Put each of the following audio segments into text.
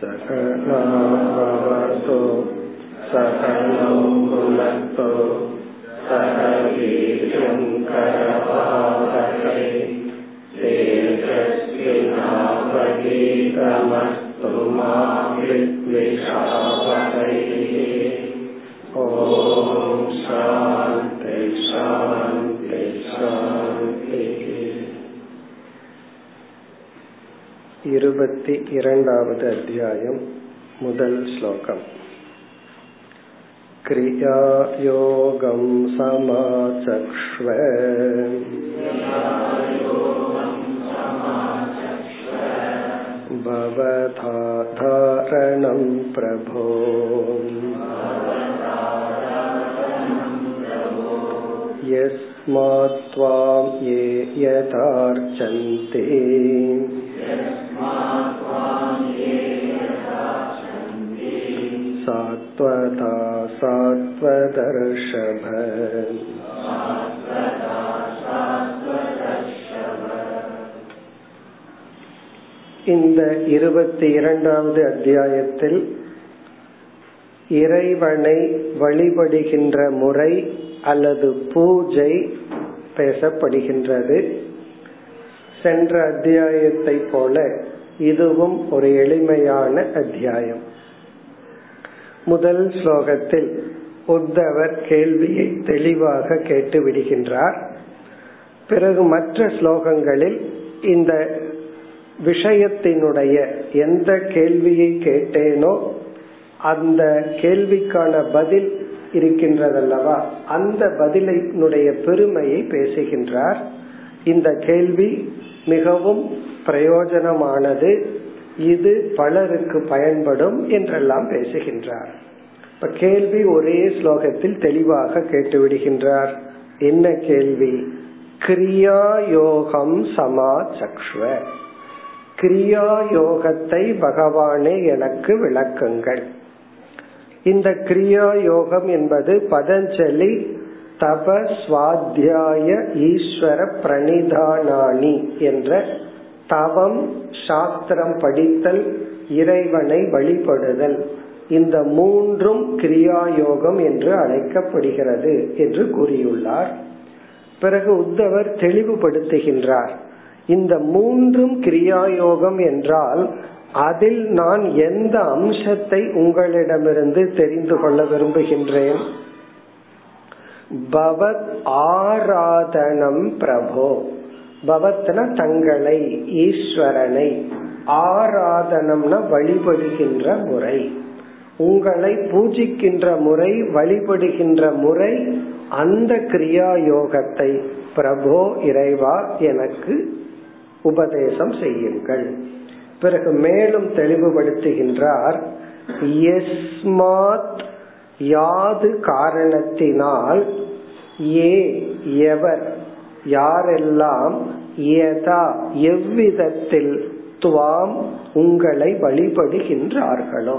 சகலோ பவதோ சகலோ குணதோ சகலீயம் கரவாவஹை தேஜஸ்வினாவதீதமஸ்து மா வித்விஷாவஹை. ஓம் சாந்தி சாந்தி சாந்தி. 22வது அத்தியாயம், முதல் ஸ்லோகம். கிரியா யோகம் சமாசக்ஷ்வ பவதா தாரணம் பிரபோ யஸ்மாத் த்வாம் யே யதார்ச்சந்தே சாத்வதா சாத்வதர்ஷப. இந்த 22வது அத்தியாயத்தில் இறைவனை வழிபடுகின்ற முறை அல்லது பூஜை பேசப்படுகின்றது. சென்ற அத்தியாயத்தை போல இதுவும் ஒரு எளிமையான அத்தியாயம். முதல் ஸ்லோகத்தில் உத்தவர் கேள்வியை தெளிவாக கேட்டு விடுகின்றார். பிறகு மற்ற ஸ்லோகங்களில் இந்த விஷயத்தினுடைய எந்த கேள்வியை கேட்டேனோ அந்த கேள்விக்கான பதில் இருக்கின்றதல்லவா, அந்த பதிலினுடைய பெருமையை பேசுகின்றார். இந்த கேள்வி மிகவும் பிரயோஜனமானது, இது பலருக்கு பயன்படும் என்றெல்லாம் பேசுகின்றார். இப்ப கேள்வி ஒரே ஸ்லோகத்தில் தெளிவாக கேட்டுவிடுகின்றார். என்ன கேள்வி? கிரியா யோகம் சமாசக்ஷ்வ, கிரியா யோகத்தை பகவானே எனக்கு விளக்குங்கள். இந்த கிரியா யோகம் என்பது பதஞ்சலி தப ஸ்வாத்யாய ஈஸ்வர பிரணிதானானி என்ற தவம், சாஸ்திரம் படித்தல், இறைவனை வழிபடுதல், இந்த மூன்றும் கிரியா யோகம் என்று அழைக்கப்படுகிறது என்று கூறியுள்ளார். பிறகு உத்தவர் தெளிவுபடுத்துகின்றார், இந்த மூன்றும் கிரியா யோகம் என்றால் அதில் நான் எந்த அம்சத்தை உங்களிடமிருந்து தெரிந்து கொள்ள விரும்புகின்றேன்? பவத் ஆராதனம் பிரபோ, பவத்னா தங்களை, ஈஸ்வரனை, ஆராதனம்னா வழிபடுகின்ற முறை, உங்களை பூஜிக்கின்ற முறை, வழிபடுகின்ற முறை, அந்த கிரியா யோகத்தை பிரபோ இறைவா எனக்கு உபதேசம் செய்யுங்கள். பிறகு மேலும் தெளிவுபடுத்துகின்றார், எஸ்மாத் யாது காரணத்தினால், ஏ எவர் யாரெல்லாம், யதா எவ்விதத்தில், துவாம் உங்களை வழிபடுகின்றார்களோ,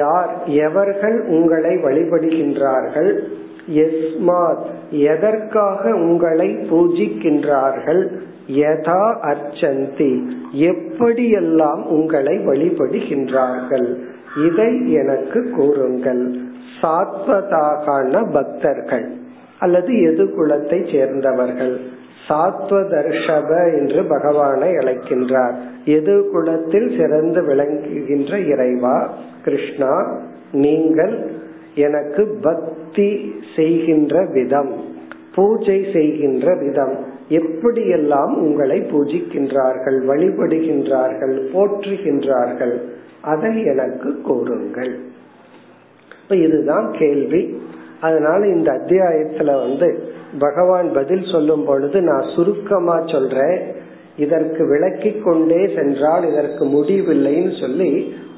யார் எவர்கள் உங்களை வழிபடுகின்றார்கள், எஸ்மாத் எதற்காக உங்களை பூஜிக்கின்றார்கள், யதா அர்ச்சந்தி எப்படியெல்லாம் உங்களை வழிபடுகின்றார்கள், இதை எனக்கு கூறுங்கள். சாத்வதாகான பக்தர்கள் அல்லது எது குலத்தை சேர்ந்தவர்கள், சாத்வதர்ஷப என்று பகவானை அழைக்கின்றார். எது குலத்தில் சிறந்து விளங்குகின்ற இறைவா கிருஷ்ணா, நீங்கள் எனக்கு பக்தி செய்கின்ற விதம், பூஜை செய்கின்ற விதம், எப்படியெல்லாம் உங்களை பூஜிக்கின்றார்கள், வழிபடுகின்றார்கள், போற்றுகின்றார்கள், அதை எனக்கு கூறுங்கள். இதுதான் கேள்வி. அதனால இந்த அத்தியாயத்துல பகவான் பதில் சொல்லும் பொழுது நான் சுருக்கமா சொல்றேன், இதற்கு விளக்கி கொண்டே சென்றால் இதற்கு முடிவில்லைன்னு சொல்லி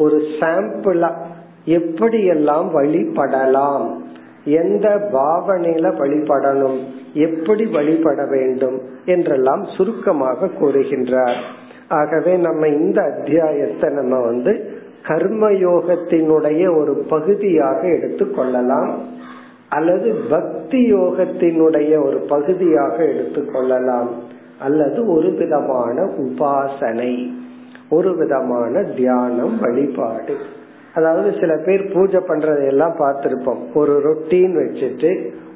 ஒரு சாம்பிளா எப்படியெல்லாம் வழிபடலாம், எந்த பாவனையில வழிபடணும், எப்படி வழிபட வேண்டும் என்றெல்லாம் சுருக்கமாக கூறுகின்றார். ஆகவே நம்ம இந்த அத்தியாயத்தை நம்ம கர்மயோகத்தினுடைய ஒரு பகுதியாக எடுத்துக்கொள்ளலாம் அல்லது பக்தி யோகத்தினுடைய ஒரு பகுதியாக எடுத்துக்கொள்ளலாம் அல்லது ஒரு விதமான உபாசனை, ஒரு விதமான தியானம் வழிபாடு. அதாவது சில பேர் பூஜை பண்றதெல்லாம் பார்த்திருப்போம், ஒரு ரொட்டீன் வச்சுட்டு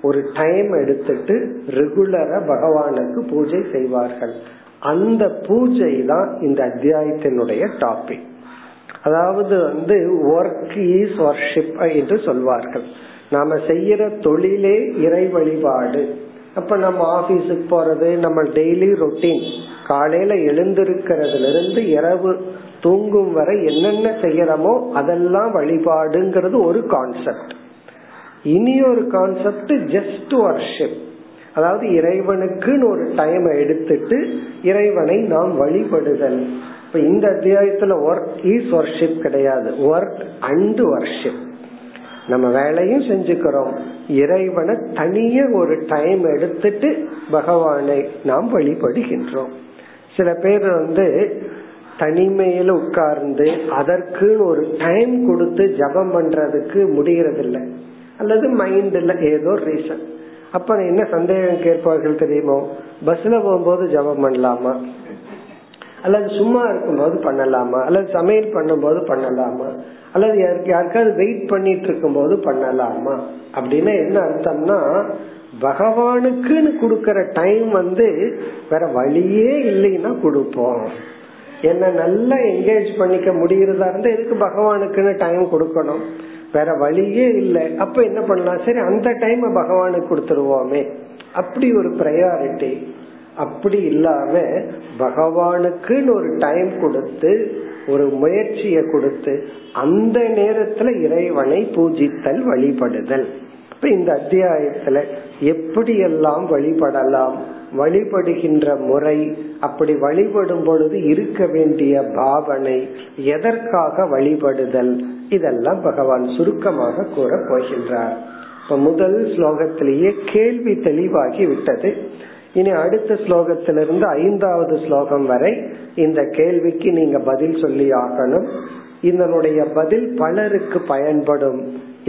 ஒரு டைம் எடுத்துட்டு ரெகுலரா பகவானுக்கு பூஜை செய்வார்கள். அந்த பூஜை தான் இந்த அத்தியாயத்தினுடைய டாபிக். அதாவது ஒர்க் இஸ் வர்ஷிப் என்று சொல்வார்கள். நாம செய்யற தொழிலே இறை வழிபாடு. அப்ப நம்ம ஆபீஸுக்கு போறது, நம்ம டெய்லி ரொட்டீன், காலையில எழுந்திருக்கிறதுல இருந்து இரவு தூங்கும் வரை என்னென்ன செய்யறமோ அதெல்லாம் வழிபாடுங்கிறது ஒரு கான்செப்ட். இனி ஒரு கான்செப்ட் ஜஸ்ட் வர்ஷிப், அதாவது இறைவனுக்குன்னு ஒரு டைம் எடுத்துட்டு இறைவனை நாம் வழிபடுதல். இப்ப இந்த அத்தியாயத்துல ஒர்க் இஸ் வர்ஷிப் கிடையாது, ஒர்க் அண்ட் வர்ஷிப். நம்ம வேலையும் செஞ்சுக்கிறோம், இறைவனை தனியே ஒரு டைம் எடுத்துட்டு பகவானை நாம் வழிபடுகின்றோம். சில பேர் தனிமையில உட்கார்ந்து அதற்கு ஒரு டைம் கொடுத்து ஜபம் பண்றதுக்கு முடியறதில்லை, அல்லது மைண்ட்ல ஏதோ ரீசன். அப்ப என்ன சந்தேகம் கேட்பார்கள் தெரியுமோ, பஸ்ல போகும்போது ஜபம் பண்ணலாமா, அல்லது சும்மா இருக்கும்போது பண்ணலாமா, அல்லது சமையல் பண்ணும் போது பண்ணலாமா, அல்லது யாருக்காவது வெயிட் பண்ணிட்டு இருக்கும் போது பண்ணலாமா. அப்படின்னா என்ன அர்த்தம்னா, பகவானுக்குன்னு கொடுக்கற டைம் வேற வழியே இல்லைன்னா கொடுப்போம். என்ன நல்லா என்கேஜ் பண்ணிக்க முடியறதா இருந்தா எதுக்கு பகவானுக்குன்னு டைம் கொடுக்கணும், வேற வழியே இல்லை. அப்ப என்ன பண்ணலாம், சரி அந்த டைம் பகவானுக்கு கொடுத்துருவோமே, அப்படி ஒரு ப்ரையாரிட்டி. அப்படி இல்லாம பகவானுக்குன்னு ஒரு டைம் கொடுத்து ஒரு முயற்சியை கொடுத்து அந்த நேரத்துல இறைவனை பூஜித்தல் வழிபடுதல். இப்ப இந்த அத்தியாயத்துல எப்படியெல்லாம் வழிபடலாம், வழிபடுகின்ற முறை, அப்படி வழிபடும் பொழுது இருக்க வேண்டிய பாவனை, எதற்காக வழிபடுதல், இதெல்லாம் பகவான் சுருக்கமாக கூற போகின்றார். இப்ப முதல் ஸ்லோகத்திலேயே கேள்வி தெளிவாகி விட்டது. இனி அடுத்த ஸ்லோகத்திலிருந்து 5வது ஸ்லோகம் வரை இந்த கேள்விக்கு நீங்க பதில் சொல்லி ஆகணும். இதனுடைய பதில் பலருக்கு பயன்படும்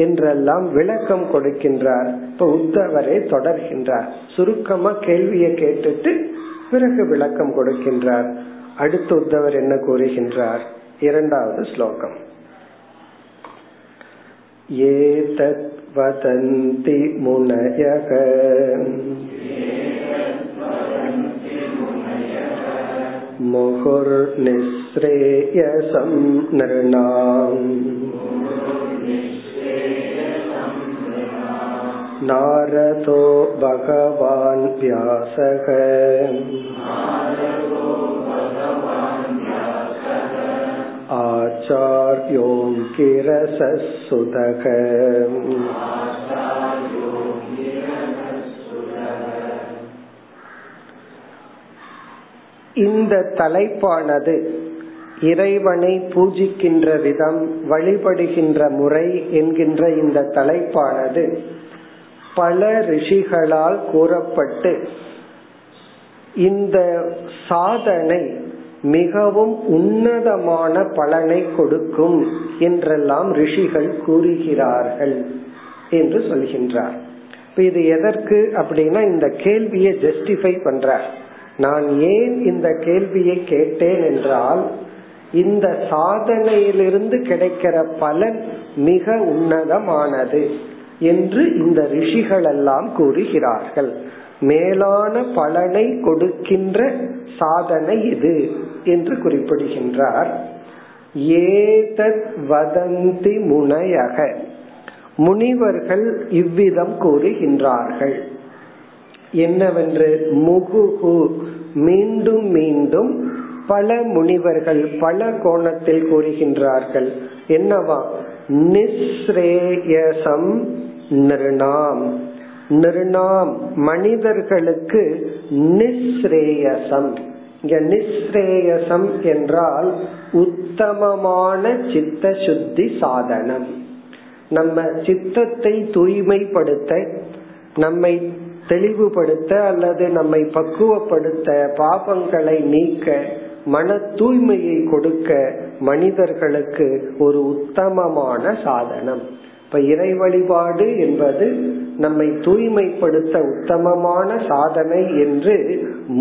என்றெல்லாம் விளக்கம் கொடுக்கின்றார். இப்ப உத்தவரே தொடர்கின்றார், சுருக்கமா கேள்வியை கேட்டுட்டு பிறகு விளக்கம் கொடுக்கின்றார். அடுத்து உத்தவர் என்ன கூறுகின்றார், 2வது ஸ்லோகம். ஏதத் வதந்தி முனயக முகுர்நிஸ்ரேயசம் நிர்ணாம் நாரதோ பகவான் வியாசக ஆச்சார்யோம் கிரசசுதக. இந்த தலைப்பானது இறைவனை பூஜிக்கின்ற விதம், வழிபடுகின்ற முறை என்கின்ற இந்த தலைப்பானது பல ரிஷிகளால் கூறப்பட்டு இந்த சாதனை மிகவும் உன்னதமான பலனை கொடுக்கும் என்றெல்லாம் ரிஷிகள் கூறுகிறார்கள் என்று சொல்கின்றார். இது எதற்கு அப்படின்னா, இந்த கேள்வியை ஜஸ்டிஃபை பண்றார். நான் ஏன் இந்த கேள்வியை கேட்டேன் என்றால், இந்த சாதனையிலிருந்து கிடைக்கிற பலன் மிக உன்னதமானது என்று இந்த ரிஷிகள் எல்லாம் கூறுகிறார்கள். மேலான பலனை கொடுக்கின்ற சாதனை இது என்று குறிப்பிடுகின்றார். ஏதத் வதந்தி முனயக, முனிவர்கள் இவ்விதம் கூறுகின்றார்கள். என்னவென்று முகுகு, மீண்டும் மீண்டும் பல முனிவர்கள் பல கோணத்தில் கூறுகின்றார்கள். என்னவா, நிஸ்ரேயசம் நிர்ணாம், நிர்ணாம் மனிதர்களுக்கு நிஸ்ரேயசம். இங்க நிஸ்ரேயசம் என்றால் உத்தமமான சித்த சுத்தி சாதனம். நம்ம சித்தத்தை தூய்மைப்படுத்த, நம்மை தெளிவுபடுத்த, அல்லது நம்மை பக்குவப்படுத்த, பாபங்களை நீக்க, மன தூய்மையை கொடுக்க மனிதர்களுக்கு ஒரு உத்தமமான சாதனம். இப்ப இறை வழிபாடு என்பது நம்மை தூய்மைப்படுத்த உத்தமமான சாதனை என்று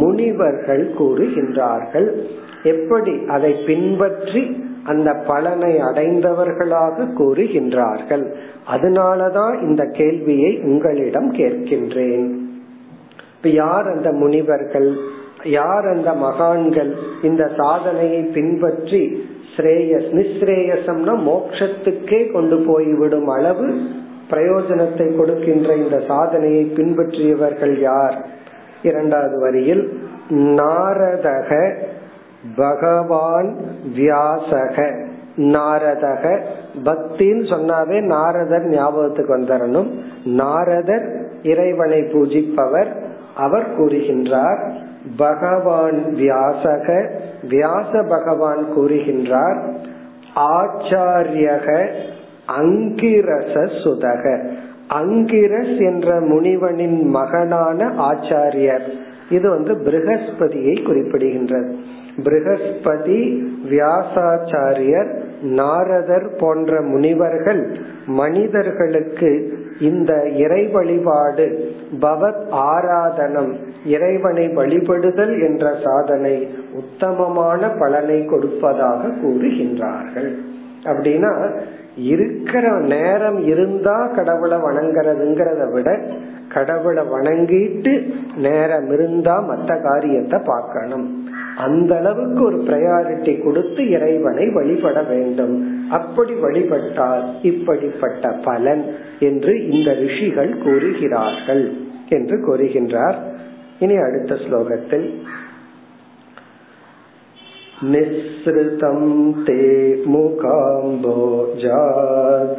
முனிவர்கள் கூறுகின்றார்கள். எப்படி அதை பின்பற்றி அந்த பலனை அடைந்தவர்களாக கூறுகின்றார்கள். அதனாலதான் இந்த கேள்வியை உங்களிடம் கேட்கின்றேன். யார் அந்த முனிவர்கள், யார் அந்த மகான்கள் இந்த சாதனையை பின்பற்றி ஸ்ரேயஸ் நிஸ்ரேயசம்னா மோட்சத்துக்கே கொண்டு போய்விடும் அளவு பிரயோஜனத்தை கொடுக்கின்ற இந்த சாதனையை பின்பற்றியவர்கள் யார்? இரண்டாவது வரியில் நாரதக பகவான் வியாசக. நாரதக பக்தின்னு சொன்னாவே நாரதர் ஞாபகத்துக்கு வந்துடணும். நாரதர் இறைவனை பூஜிப்பவர், அவர் கூறுகின்றார். பகவான் வியாசக, வியாச பகவான் கூறுகின்றார். ஆச்சாரியக அங்கிரச சுதக, அங்கிரஸ் என்ற முனிவனின் மகனான ஆச்சாரியர். இது பிருகஸ்பதியை குறிப்பிடுகின்றது. பிருகஸ்பதி, வியாசாச்சாரியர், நாரதர் போன்ற முனிவர்கள் மனிதர்களுக்கு இந்த இறை வழிபாடு, பவத் ஆராதனம், இறைவனை வழிபடுதல் என்ற சாதனை உத்தமமான பலனை கொடுப்பதாக கூறுகின்றார்கள். அப்படின்னா இருக்கிற நேரம் இருந்தா கடவுளை வணங்குறதுங்கிறத விட கடவுளை வணங்கிட்டு நேரம் இருந்தா மற்ற காரியத்தை பார்க்கணும், அந்த அளவுக்கு ஒரு பிரையாரிட்டி கொடுத்து இறைவனை வழிபட வேண்டும். அப்படி வழிபட்டால் இப்படிப்பட்ட பலன் என்று இந்த ரிஷிகள் கூறுகிறார்கள் என்று கூறுகின்றார். இனி அடுத்த ஸ்லோகத்தில் நிஸ்ருதம் தே முகாம்போஜாத்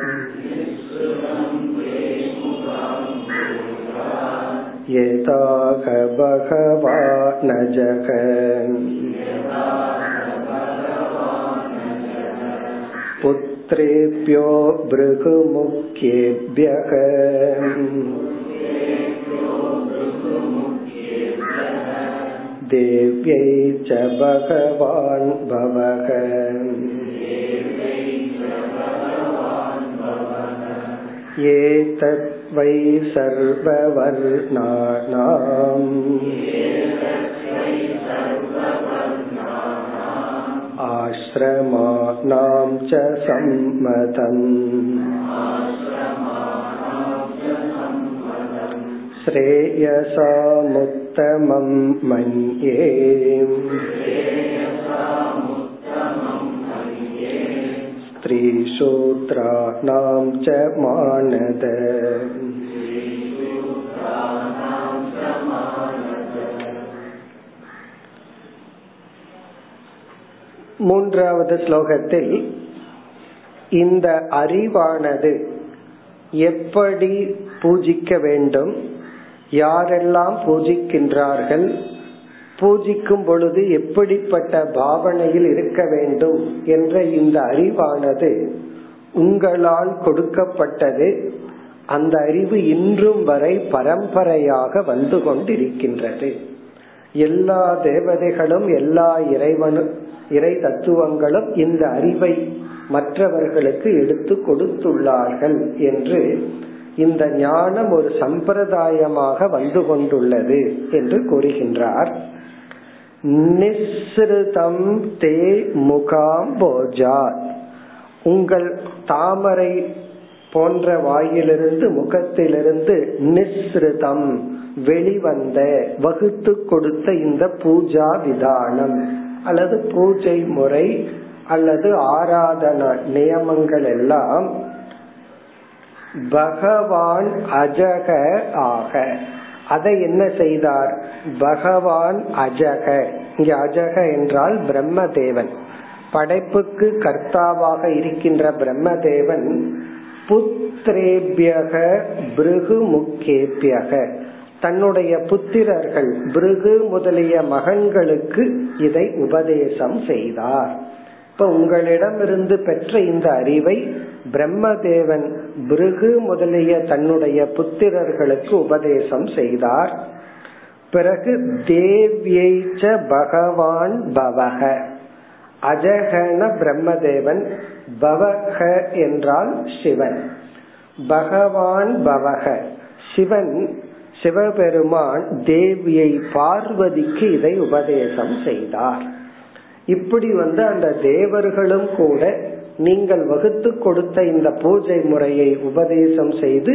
யதாக பகவான் ஜகன் புத்ரேப்யோ ப்ருகுமுக்யேப்யக. ஆஶ்ரமாநாம் ச சம்மதம் ஸ்ரேயசாமுத் தமம் மன்யே. ஸ்திரீ சூத்ராணாம் ச மானத. மூன்றாவது ஸ்லோகத்தில் இந்த அறிவானது எப்படி பூஜிக்க வேண்டும், யாரெல்லாம் பூஜிக்கின்றார்கள், பூஜிக்கும் பொழுது எப்படிப்பட்ட பாவனையில் இருக்க வேண்டும் என்ற இந்த அறிவானது உங்களால் கொடுக்கப்பட்டது. அந்த அறிவு இன்றும் வரை பரம்பரையாக வந்து கொண்டிருக்கின்றது. எல்லா தேவதைகளும் எல்லா இறை தத்துவங்களும் இந்த அறிவை மற்றவர்களுக்கு எடுத்து கொடுத்துள்ளார்கள் என்று இந்த ஞானம் ஒரு சம்பிரதாயமாக வந்து கொண்டுள்ளது என்று கூறுகின்றார். நிஸ்ருதம் தே முகாம்போஜாத், உங்கள் தாமரை போன்ற வாயிலிருந்து, முகத்திலிருந்து நிஸ்ருதம் வெளிவந்த, வகுத்து கொடுத்த இந்த பூஜா விதானம் அல்லது பூஜை முறை அல்லது ஆராதன நியமங்கள் எல்லாம் பகவான் அஜக ஆக, அதை என்ன செய்தார்? பகவான் அஜக, இங்க அஜக என்றால் பிரம்மதேவன், படைப்புக்கு கர்த்தாவாக இருக்கின்ற பிரம்மதேவன். புத்ரேபியக பிருகு முக்கேபியக, தன்னுடைய புத்திரர்கள் பிருகு முதலிய மகன்களுக்கு இதை உபதேசம் செய்தார். இப்ப உங்களிடமிருந்து பெற்ற இந்த அறிவை பிரம்மதேவன் பிருகு முதலிய தன்னுடைய புத்திரர்களுக்கு உபதேசம் செய்தார். பிறகு தேவ்யைச்ச பகவான் பவஹ, அஜகன பிரம்மதேவன், பவஹ என்றால் சிவன், பகவான் பவஹ சிவன், சிவபெருமான் தேவியை பார்வதிக்கு இதை உபதேசம் செய்தார். இப்படி அந்த தேவர்களும் கூட நீங்கள் வகுத்து கொடுத்த இந்த பூஜை முறையை உபதேசம் செய்து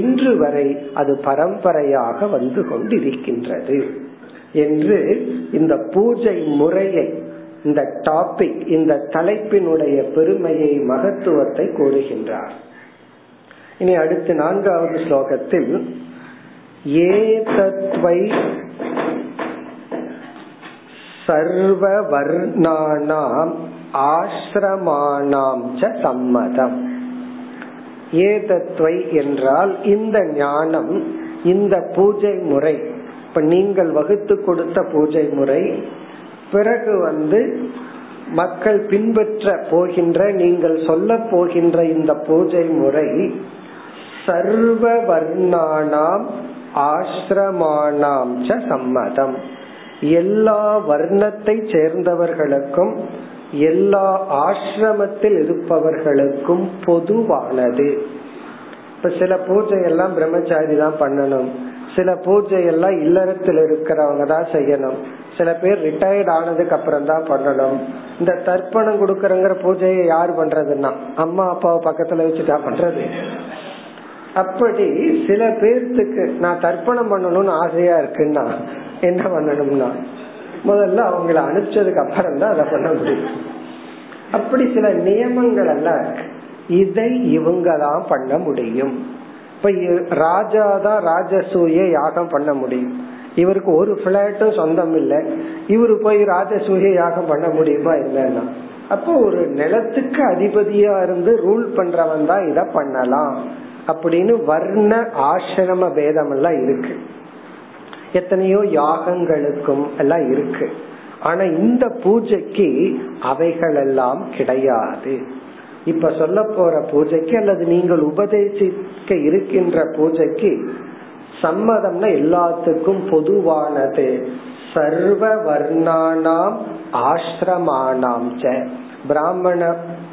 இன்று வரை அது பரம்பரையாக வந்து கொண்டிருக்கின்றது என்று இந்த பூஜை முறையை, இந்த டாபிக், இந்த தலைப்பினுடைய பெருமையை, மகத்துவத்தை கூறுகின்றார். இனி அடுத்து 4வது ஸ்லோகத்தில் ஏதத்வை சர்வ வர்ணானாம் ஆஶ்ரமானாம் ச சம்மதம். ஏதத்வை என்றால் இந்த ஞானம், இந்த பூஜை முறை, இப்ப நீங்கள் வகுத்து கொடுத்த பூஜை முறை, பிறகு மக்கள் பின்பற்ற போகின்ற, நீங்கள் சொல்ல போகின்ற இந்த பூஜை முறை சர்வ வர்ணானாம் ஆஶ்ரமானாம் ச சம்மதம், எல்லா வர்ணத்தை சேர்ந்தவர்களுக்கும் எல்லா ஆசிரமத்தில் இருப்பவர்களுக்கும் பொதுவானது. இப்ப சில பூஜை எல்லாம் பிரம்மச்சாரி தான் பண்ணணும், சில பூஜை எல்லாம் இல்லறத்தில் இருக்கிறவங்க தான் செய்யணும், சில பேர் ரிட்டையர்ட் ஆனதுக்கு அப்புறம் தான் பண்ணணும். இந்த தர்ப்பணம் கொடுக்கறங்கிற பூஜையை யார் பண்றதுன்னா அம்மா அப்பாவை பக்கத்துல வச்சுட்டா பண்றது. அப்படி சில பேர்த்துக்கு நான் தர்ப்பணம் பண்ணணும்னு ஆசையா இருக்குன்னா என்ன பண்ணணும்னா முதல்ல அவங்களை அனுப்பிச்சதுக்கு அப்புறம் தான் அதை பண்ண முடியும். அப்படி சில நியமங்கள் எல்லாம் இருக்கு, இதை இவங்கதான் பண்ண முடியும். இப்ப ராஜாதான் ராஜசூய யாகம் பண்ண முடியும், இவருக்கு ஒரு பிளாட்டும் சொந்தம் இல்லை, இவரு போய் ராஜசூய யாகம் பண்ண முடியுமா? இல்லைன்னா அப்போ ஒரு நிலத்துக்கு அதிபதியா இருந்து ரூல் பண்றவன் தான் இத பண்ணலாம் அப்படின்னு வர்ண ஆசிரம பேதம் எல்லாம் இருக்கு, எத்தனையோ யாகங்களுக்கும் எல்லாம் இருக்கு. ஆனா இந்த பூஜைக்கு அவைகள் எல்லாம் கிடையாது. இப்ப சொல்ல போற பூஜைக்கு அல்லது நீங்கள் உபதேசிக்க இருக்கின்ற பூஜைக்கு சம்மதம்னா எல்லாத்துக்கும் பொதுவானது. சர்வ வர்ணானாம் ஆஶ்ரமானாம் ச, பிராமண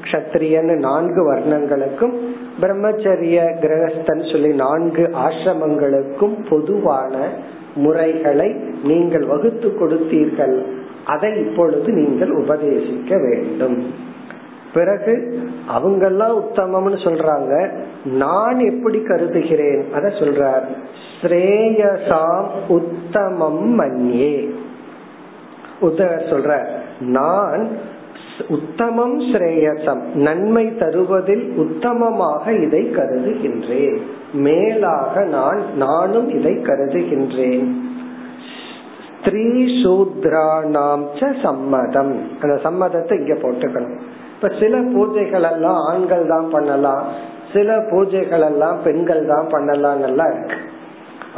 க்ஷத்ரியன்னு 4 வர்ணங்களுக்கும் பிரம்மச்சரிய கிரகஸ்தன் சொல்லி 4 ஆசிரமங்களுக்கும் பொதுவான முறைகளை நீங்கள் வகுத்து கொடுத்தீர்கள், அதை இப்பொழுது நீங்கள் உபதேசிக்க வேண்டும். பிறகு அவங்கெல்லாம் உத்தமம்னு சொல்றாங்க, நான் எப்படி கருதுகிறேன் அத சொல்றார். ஸ்ரேயசாம் உத்தமம் மன்யே, உத்தமர் சொல்ற நான் உத்தமம் ஸ்ரேயசம் நன்மை தருவதில் உத்தமமாக இதை கருதுகின்றேன், மேலாக நானும் இதை கருதுகின்றேன். ஸ்திரீ சூத்ராணாம் ச சம்மதம், அந்த சம்மதத்தை இங்க போட்டுக்கணும். இப்ப சில பூஜைகள் எல்லாம் ஆண்கள் தான் பண்ணலாம், சில பூஜைகள் எல்லாம் பெண்கள் தான் பண்ணலாம் நல்லா இருக்கு.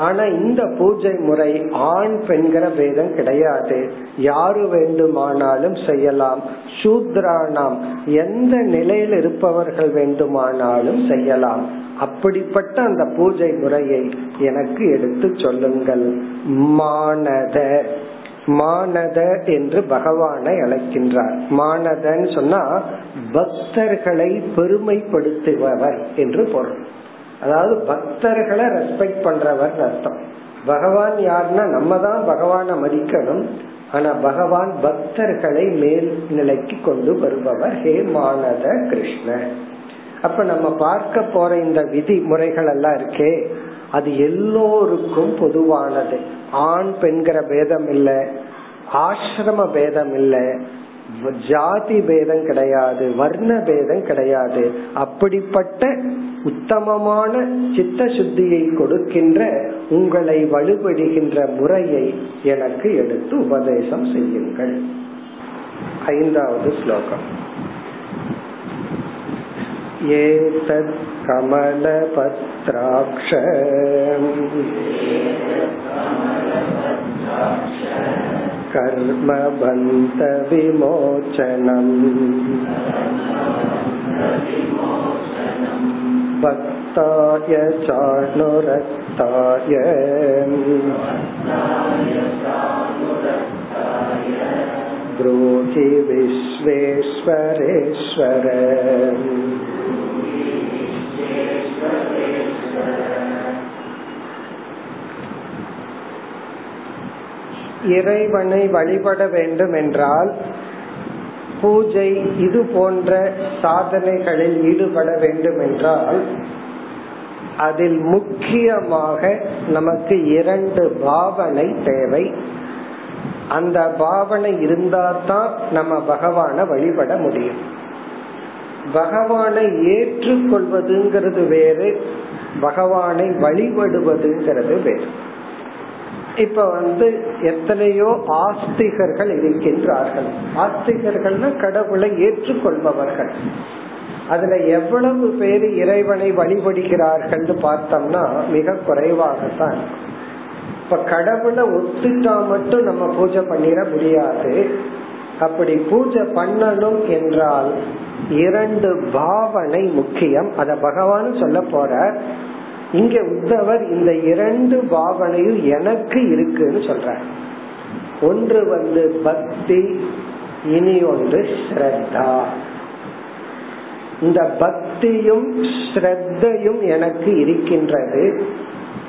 ஆனா இந்த பூஜை முறை ஆண் பெண்கிற பேதம் கிடையாது, யாரு வேண்டுமானாலும் செய்யலாம். சூத்ராணாம் எந்த நிலையில் இருப்பவர்கள் வேண்டுமானாலும் செய்யலாம். அப்படிப்பட்ட அந்த பூஜை முறையை எனக்கு எடுத்து சொல்லுங்கள். மானத, மானத என்று பகவானை அழைக்கின்றார். மானதன்னு சொன்னா பக்தர்களை பெருமைப்படுத்துபவர் என்று பொருள். அதாவது பக்தர்களை ரெஸ்பெக்ட் பண்றவர் அர்த்தம். பகவான் யாருன்னா நம்ம தான் பகவானை மதிக்கணும், ஆனா பகவான் பக்தர்களை மேல் நிலைக்கு கொண்டு வருபவர். ஹே மானத கிருஷ்ண. அப்ப நம்ம பார்க்க போற இந்த விதிமுறைகள் எல்லாம் இருக்கே, அது எல்லோருக்கும் பொதுவானது. ஆண் பெண்கிற பேதம் இல்ல, ஆசிரம பேதம் இல்ல, ஜாதி பேதம் கிடையாது, வர்ண பேதம் கிடையாது. அப்படிப்பட்ட உத்தமமான சித்த சுத்தியை கொடுக்கின்ற, உங்களை வலுபடுகின்ற முறையை எனக்கு எடுத்து உபதேசம் செய்யுங்கள். 5வது ஸ்லோகம். ஏதத் கமலபத்ராக்ஷம் கர்மபந்த விமோச்சனம் பக்தாய சானுரக்தாய ப்ரூஹி விஸ்வேஸ்வரேஸ்வர. இறைவனை வழிபட வேண்டும் என்றால் பூஜை இது போன்ற சாதனைகளில் ஈடுபட வேண்டும் என்றால் அதில் முக்கியமாக நமக்கு இரண்டு பாவனை தேவை. அந்த பாவனை இருந்தால்தான் நம்ம பகவான வழிபட முடியும். பகவானை ஏற்றுக்கொள்வதுங்கிறது வேறு, பகவானை வழிபடுவதுங்கிறது வேறு. இப்ப எத்தனையோ ஆஸ்திகர்கள் இருக்கின்றார்கள். ஆஸ்திகர்கள்னா கடவுளை ஏற்றுக்கொள்பவர்கள். அதுல எவ்வளவு பேர் இறைவனை வழிபடுகிறார்கள் பார்த்தோம்னா மிக குறைவாகத்தான். இப்ப கடவுளை ஒத்துட்டா மட்டும் நம்ம பூஜை பண்ணிட முடியாது. அப்படி பூஜை பண்ணணும் என்றால் இரண்டு பாவனை முக்கியம். அத பகவான் சொல்ல போற இங்க உத்தவர் இந்த இரண்டு பாவனையும் எனக்கு இருக்குன்னு சொல்ற. ஒன்று பக்தி, இனி ஒன்று ஸ்ரத்தா. இந்த பக்தியும் ஸ்ரத்தையும் எனக்கு இருக்கின்றது.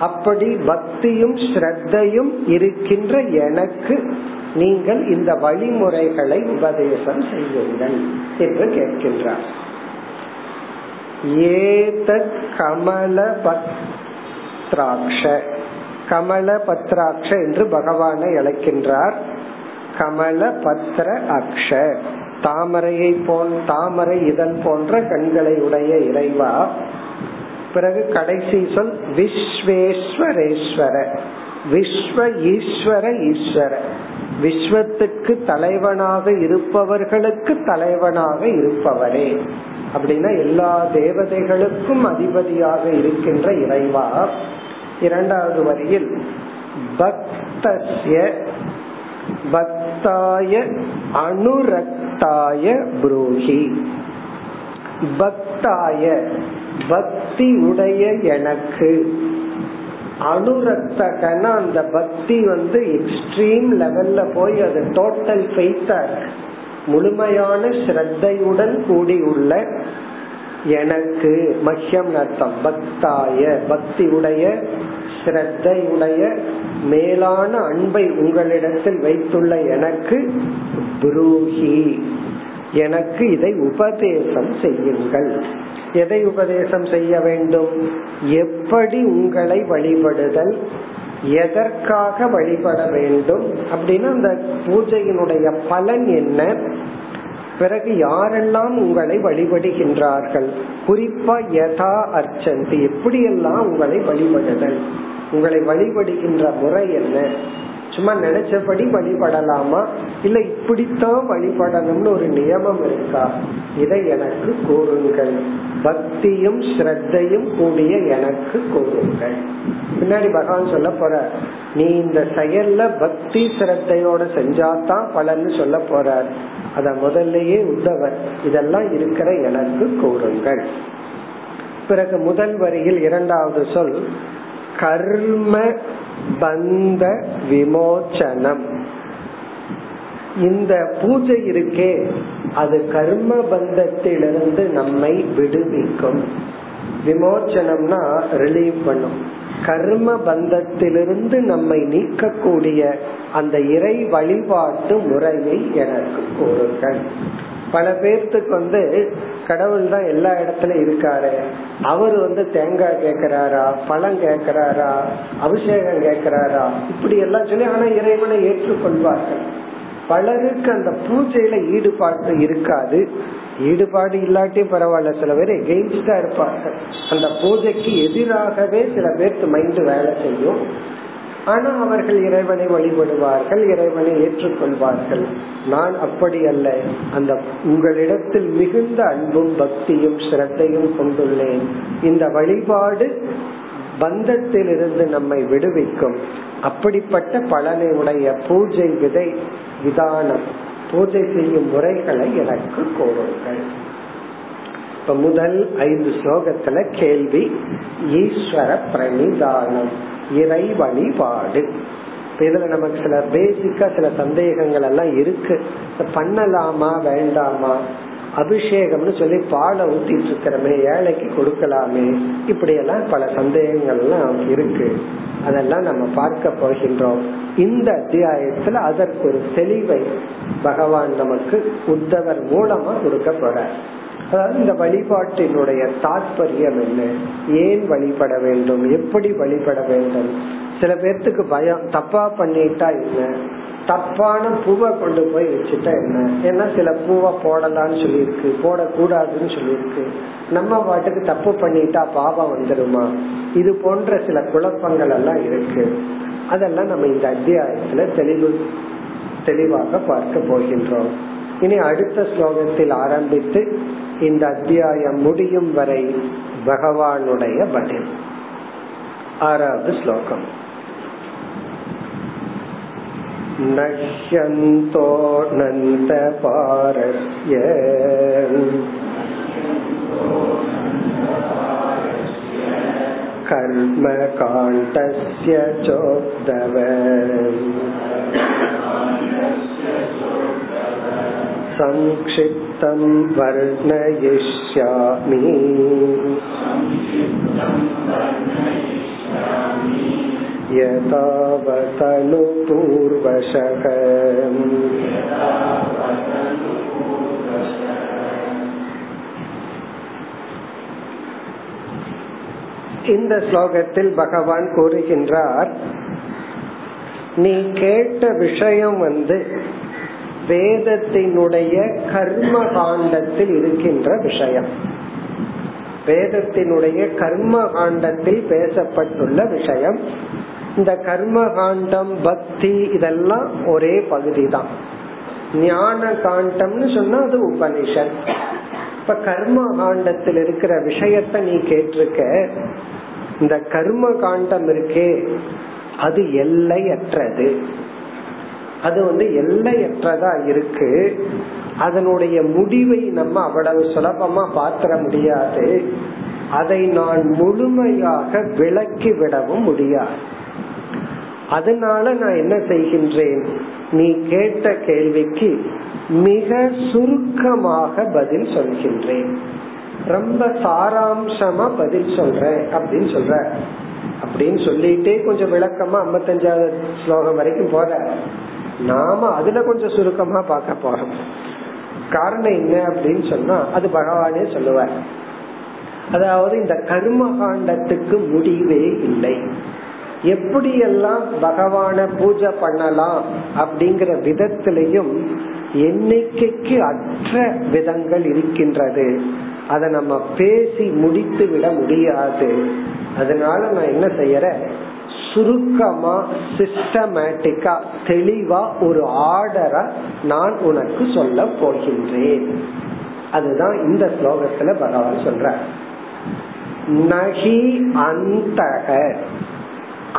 அப்படி பக்தியும் ஸ்ரத்தையும் இருக்கின்ற எனக்கு நீங்கள் இந்த வழிமுறைகளை உபதேசம் செய்யுங்கள் என்று கேட்கின்றார். ஏதத் கமலபத்ராக்ஷ, கமலபத்ராக்ஷ என்று பகவானை அழைக்கின்றார். கமலபத்ர அக்ஷ, தாமரையை போல் தாமரை இதழ் போன்ற கண்களை உடைய இறைவா. பிறகு கடைசி சொல் விஸ்வேஸ்வரேஸ்வர, விஸ்வ ஈஸ்வர ஈஸ்வர, விஸ்வத்துக்கு தலைவனாக இருப்பவர்களுக்கு தலைவனாக இருப்பவரே. அப்படின்னா எல்லா தேவதைகளுக்கும் அதிபதியாக இருக்கின்ற இறைவா. இரண்டாவது வரியில் பக்தஸ்ய பக்தாய அனுரக்தாய ப்ரூஹி. பக்தாய பக்தி உடைய எனக்கு, அனுரக்தகனா அந்த பக்தி எக்ஸ்ட்ரீம் லெவல்ல போய் அது டோட்டல் ஃபெய்தா முழுமையான ஸ்ரத்தையுடன் கூடியுள்ள எனக்கு, மஹ்யம் அர்த்தம் பக்தாய பக்தி உடைய ஸ்ரத்தையுடைய மேலான அன்பை உங்களிடத்தில் வைத்துள்ள எனக்கு, புரூஹி எனக்கு இதை உபதேசம் செய்யுங்கள். எதை உபதேசம் செய்ய வேண்டும்? எப்படி உங்களை வழிபடுதல், எதற்காக வழிபட வேண்டும் அப்படின்னா அந்த பூஜையினுடைய பலன் என்ன, பிறகு யாரெல்லாம் உங்களை வழிபடுகின்றார்கள், குறிப்பா யதா அர்ச்சந்தி எப்படியெல்லாம் உங்களை வழிபடுதல், உங்களை வழிபடுகின்ற முறை என்ன, சும்மா நினைச்சபடி வழிபடலாமா இல்ல இப்படித்தான் வழிபடணும்னு ஒரு நியமம் இருக்கா, இதை எனக்கு கூறுங்கள். பக்தியும் ஸ்ரத்தையும் கூடிய எனக்கு கூறுங்கள். பின்னாடி பகவான் சொல்ல போற நீ இந்த செயல்ல பக்தி ஸ்ரத்தையோட செஞ்சாதான் பலன்னு சொல்ல போறார். அத முதல்லயே உத்தவர் இதெல்லாம் இருக்கிற எனக்கு கூறுங்கள். பிறகு முதல் வரியில் இரண்டாவது சொல் கர்ம பந்த விமோசனம். இந்த பூஜை இருக்கே அது கர்ம பந்தத்திலிருந்து நம்மை விடுவிக்கும். விமோசனம்னா ரிலீவ் பண்ணும். கர்ம பந்தத்திலிருந்து நம்மை நீக்கக்கூடிய அந்த இறை வழிபாட்டு முறையை எனக்கு கூறுங்கள். பல பேர்த்துக்கு கடவுள் தான் எல்லா இடத்துலயும் இருக்காரு. அவரு தேங்காய் கேக்குறாரா, பழம் கேக்குறாரா, அபிஷேகம் கேக்குறாரா, இப்படி எல்லாம் சொல்லி ஆனா இறைவனை ஏற்றுக்கொள்வார்கள். பலருக்கு அந்த பூஜையில ஈடுபாடு இருக்காது. ஈடுபாடு இல்லாட்டி பரவாயில்ல, சில பேர் எகெயின்ஸ்டா இருப்பார்கள். அந்த பூஜைக்கு எதிராகவே சில பேருக்கு மைண்ட் வேலை செய்யும். ஆனா அவர்கள் இறைவனை வழிபடுவார்கள், இறைவனை ஏற்றுக்கொள்வார்கள். நான் அப்படி அல்ல, அந்த உங்களிடத்தில் மிகுந்த அன்பும் பக்தியும் ஸ்ரத்தையும் கொண்டுள்ளேன். இந்த வழிபாடு பந்தத்திலிருந்து நம்மை விடுவிக்கும். அப்படிப்பட்ட பலனை உடைய பூஜை விதை விதானம், பூஜை செய்யும் முறைகளை எனக்கு கோருங்கள். இப்ப முதல் 5 ஸ்லோகத்துல கேள்வி ஈஸ்வர பிரணிதானம், இறை வழிபாடு. இதுல நமக்கு சில பேசிக்கா சில சந்தேகங்கள் எல்லாம் இருக்கு. பண்ணலாமா வேண்டாமா, அபிஷேகம்னு சொல்லி பாலை ஊத்திட்டு இருக்கிறமே, ஏழைக்கு கொடுக்கலாமே, இப்படி எல்லாம் பல சந்தேகங்கள் எல்லாம் இருக்கு. அதெல்லாம் நம்ம பார்க்க போகின்றோம் இந்த அத்தியாயத்துல. அதற்கு ஒரு தெளிவை பகவான் நமக்கு உத்தவர் மூலமா கொடுக்கப்பட. அதாவது இந்த வழிபாட்டினுடைய தாற்பயம் என்ன, ஏன் வழிபட வேண்டும், எப்படி வழிபட வேண்டும். சில பேர்த்துக்கு பயம், தப்பா பண்ணிட்டா என்ன, தப்பான பூவை கொண்டு போய் வச்சுட்டா என்ன, ஏன்னா சில பூவை போடலான்னு சொல்லியிருக்கு, போடக்கூடாதுன்னு சொல்லியிருக்கு, நம்ம பாட்டுக்கு தப்பு பண்ணிட்டா பாவம் வந்துடுமா, இது போன்ற சில குழப்பங்கள் எல்லாம் இருக்கு. அதெல்லாம் நம்ம இந்த அத்தியாயத்துல தெளிவாக பார்க்க போகின்றோம். இனி அடுத்த ஸ்லோகத்தில் ஆரம்பித்து இந்த அத்தியாயம் முடியும் வரை பகவானுடைய பதில். 6வது ஸ்லோகம். நஷ்யந்தோ நந்த பாரஸ்ய கர்ம காண்டஸ்ய சோப்தவ சம்க்ஷிப்தம் வர்ணயிஷ்யாமி. இந்த ஸ்லோகத்தில் பகவான் கூறுகின்றார், நீ கேட்ட விஷயம் வேதத்தினுடைய கர்ம காண்டத்தில் இருக்கின்ற விஷயம், வேதத்தினுடைய கர்ம காண்டத்தில் பேசப்பட்டுள்ள விஷயம். இந்த கர்ம காண்டம், பக்தி இதெல்லாம் ஒரே பகுதி தான். ஞான காண்டம்னு சொன்னா அது உபனிஷத். இப்ப கர்ம காண்டத்தில் இருக்கிற விஷயத்த நீ கேட்டிருக்க. இந்த கர்ம காண்டம் இருக்கே, அது எல்லையற்றது, அது எல்லையற்றதா இருக்கு. அதனுடைய முடிவை நம்ம அவ்வளவு சுலபமா பார்த்திட முடியாது. அதை நான் முழுமையாக விளக்கி விடவும் முடியாது. அதனால நான் என்ன செய்கின்றேன், நீ கேட்ட கேள்விக்கு மிக சுருக்கமாக பதில் சொல்கின்றேன், ரொம்ப சாராம்சமா பதில் சொல்றேன் அப்படின்னு சொல்ற. அப்படின்னு சொல்லிட்டே கொஞ்சம் விளக்கமா 55வது ஸ்லோகம் வரைக்கும் போற. நாம அதுல கொஞ்சம் சுருக்கமா பார்க்க போறோம். காரணம் என்ன அப்படின்னு சொன்னா, அது பகவானே சொல்லுவார். அதாவது இந்த கர்ம காண்டத்துக்கு முடிவே இல்லை. எப்படி எல்லாம் பகவான பூஜை பண்ணலாம் அப்படிங்கிற விதத்திலையும் எண்ணிக்கைக்கு அற்ற விதங்கள் இருக்கின்றது. அதை நம்ம பேசி முடித்து விட முடியாது. அதனால நான் என்ன செய்யற, சுருக்கமா சிஸ்டமேட்டிக்கா தெளிவா ஒரு ஆர்டரா நான் உனக்கு சொல்ல போகின்றேன். அதுதான் இந்த ஸ்லோகத்துல பகவான் சொல்ற. நஹி அந்தக,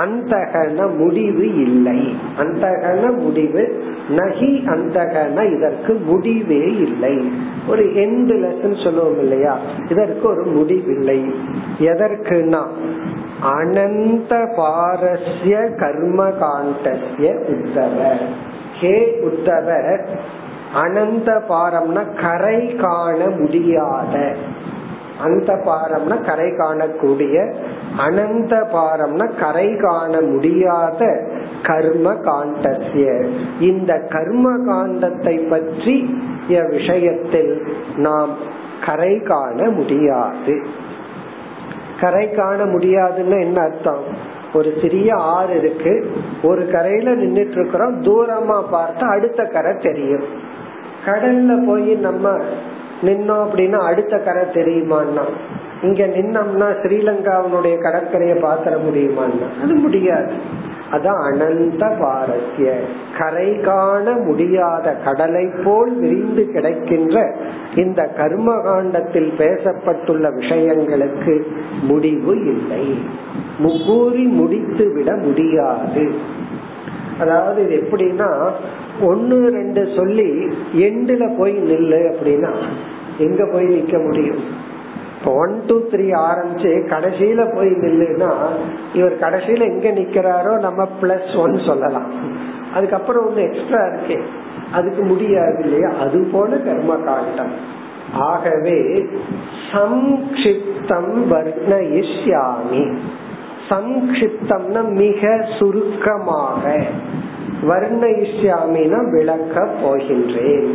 அந்தகன முடிவு இல்லை, அந்தகன முடிவு, நஹி அந்தகன இதற்கு முடிவே இல்லை. ஒரு எண்ட்லெஸ்ன்னு சொல்லுவோம் இல்லையா, இதற்கு ஒரு முடிவில்லை. எதற்குனா அனந்த பாரஸ்ய கர்ம காண்டஸ்ய உத்தவ. ஹே உத்தவ, அனந்த பாரம்னா கரை காண முடியாத, அந்த பாரம்னா கரை காணக்கூடிய, அனந்த பாரம்னா கரை காண முடியாத கர்ம காண்டஸ்ய, இந்த கர்ம காண்டத்தை பற்றிய விஷயத்தில் நாம் கரை காண முடியாது. கரை காண முடியாதுன்னு என்ன அர்த்தம், ஒரு சிறிய ஆறு இருக்கு, ஒரு கரையில நின்றுட்டு இருக்கிறோம், தூரமா பார்த்தா அடுத்த கரை தெரியும். கடல்ல போய் நம்ம நின்னோம் அப்படின்னா அடுத்த கரை தெரியுமான்னா, இங்க நின்னம்னா ஸ்ரீலங்காவுடைய கடற்கரையை பாத்திர முடியுமான்னா அது முடியாது. அதான் அனந்த பாரஸ்ய, கரை காண முடியாத கடலை போல் விரிந்து கிடைக்கின்ற இந்த கர்ம காண்டத்தில் பேசப்பட்டுள்ள விஷயங்களுக்கு முடிவு இல்லை, முக்கூறி முடித்து விட முடியாது. அதாவது இது எப்படின்னா, 1-2 சொல்லி எண்டுல போய் நில்லு அப்படின்னா எங்க போய் நிக்க முடியும். 1, 2, 3 ஆரம்பிச்சு கடைசியில போய் நில்லுன்னா இவர் கடைசியில எங்க நிக்கிறாரோ நம்ம +1 சொல்லலாம், அதுக்கப்புறம் ஒண்ணு எக்ஸ்ட்ரா இருக்கு, அதுக்கு முடியாது இல்லையா. அது போல கர்ம காண்டம். ஆகவே சம்க்ஷிப்தம் வர்ணயிஷ்யாமி, சம்க்ஷிப்தம்னா மிக சுருக்கமாக, வர்ணயிஷ்யாமினா விளக்க போகின்றேன்.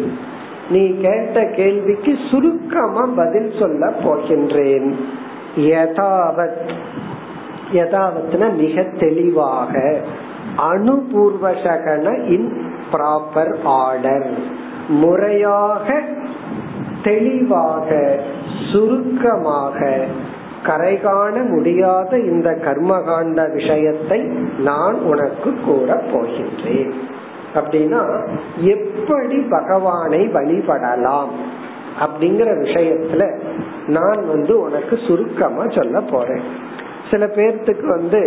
நீ கேட்ட கேள்விக்கு சுருக்கமா பதில் சொல்ல போகின்றேன். யதாவத், யதாவத்னா மிக தெளிவாக, அனுபூர்வசகன இன் ப்ராப்பர் ஆர்டர், முறையாக தெளிவாக சுருக்கமாக கரைகாண முடியாத இந்த கர்மகாண்ட விஷயத்தை நான் உனக்கு கூற போகின்றேன். அப்படின்னா எப்படி பகவானை வழிபடலாம் அப்படிங்கிற விஷயத்துல நான் உனக்கு சுருக்கமா சொல்ல போறேன். சில பேர்த்துக்கு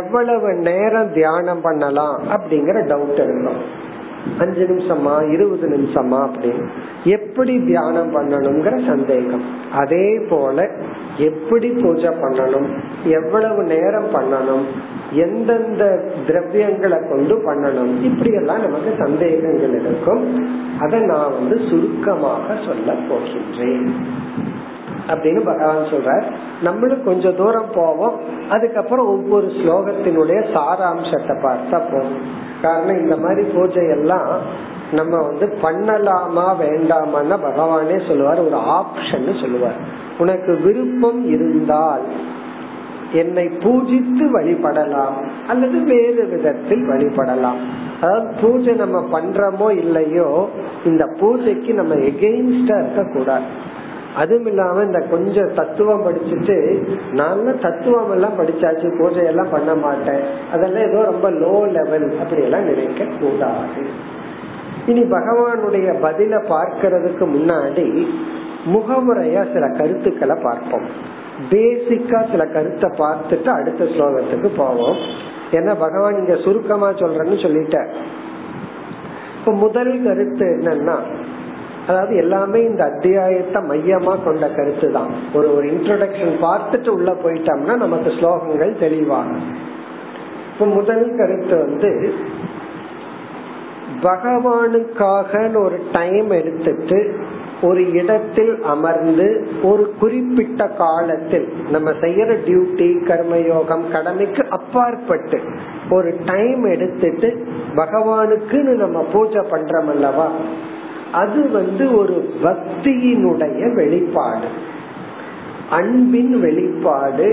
எவ்வளவு நேரம் தியானம் பண்ணலாம் அப்படிங்கிற டவுட் இருக்கும். 5 நிமிஷமா 20 நிமிஷமா அப்படின்னு எப்படி தியானம் பண்ணணும்ங்கிற சந்தேகம். அதே போல எப்படி பூஜை பண்ணணும், எவ்வளவு நேரம் பண்ணணும், எந்தெந்த திரவியங்களை கொண்டு பண்ணணும், இப்படி எல்லாம் நமக்கு சந்தேகங்கள் இருக்கும். அதை நான் சுருக்கமாக சொல்ல போகின்றேன் அப்படின்னு பகவான் சொல்றார். நம்மளும் கொஞ்சம் தூரம் போவோம், அதுக்கப்புறம் ஒவ்வொரு ஸ்லோகத்தினுடைய சாராம்சத்தை பார்த்தா போவோம். காரணம், இந்த மாதிரி பூஜை எல்லாம் நம்ம பண்ணலாமா வேண்டாமான்னா பகவானே சொல்லுவார், ஒரு ஆப்ஷன் சொல்லுவார். உனக்கு விருப்பம் இருந்தால் என்னை பூஜித்து வழிபடலாம் அல்லது வேறு விதத்தில் வழிபடலாம். அதாவது பூஜை நம்ம பண்றோமோ இல்லையோ, இந்த பூஜைக்கு நம்ம எகெயின்ஸ்டா இருக்க கூடாது. அதுவும் இல்லாம இந்த கொஞ்சம் தத்துவம் படிச்சுட்டு, நாங்க தத்துவம் எல்லாம் படிச்சாச்சு பூஜை எல்லாம் பண்ண மாட்டேன், அதெல்லாம் ஏதோ ரொம்ப லோ லெவல் அப்படி எல்லாம் நினைக்க கூடாது. இனி பகவானுடைய பதில பார்க்கிறதுக்கு முன்னாடி முகமுறையா சில கருத்துக்களை பார்ப்போம். பேசிக்கா சில கருத்தை பார்த்துட்டு அடுத்த ஸ்லோகத்துக்கு போவோம். ஏன்னா பகவான் இங்க சுருக்கமா சொல்றேன்னு சொல்லிட்டார். இப்ப முதல் கருத்து என்னன்னா, அதாவது எல்லாமே இந்த அத்தியாயத்தை மையமா கொண்ட கருத்து தான். ஒரு இன்ட்ரோடக்ஷன் பார்த்துட்டு உள்ள போயிட்டோம்னா நமக்கு ஸ்லோகங்கள் தெளிவாகும். இப்ப முதல் கருத்து பகவானுக்காக ஒரு டைம் எடுத்துட்டு ஒரு இடத்தில் அமர்ந்து ஒரு குறிப்பிட்ட காலத்தில் நம்ம செய்யற டியூட்டி கர்மயோகம் கடமைக்கு அப்பாற்பட்டு ஒரு டைம் எடுத்துட்டு பகவானுக்குன்னு நம்ம பூஜை பண்றோம் அல்லவா, அது ஒரு பக்தியினுடைய வெளிப்பாடு, அன்பின் வெளிப்பாடு,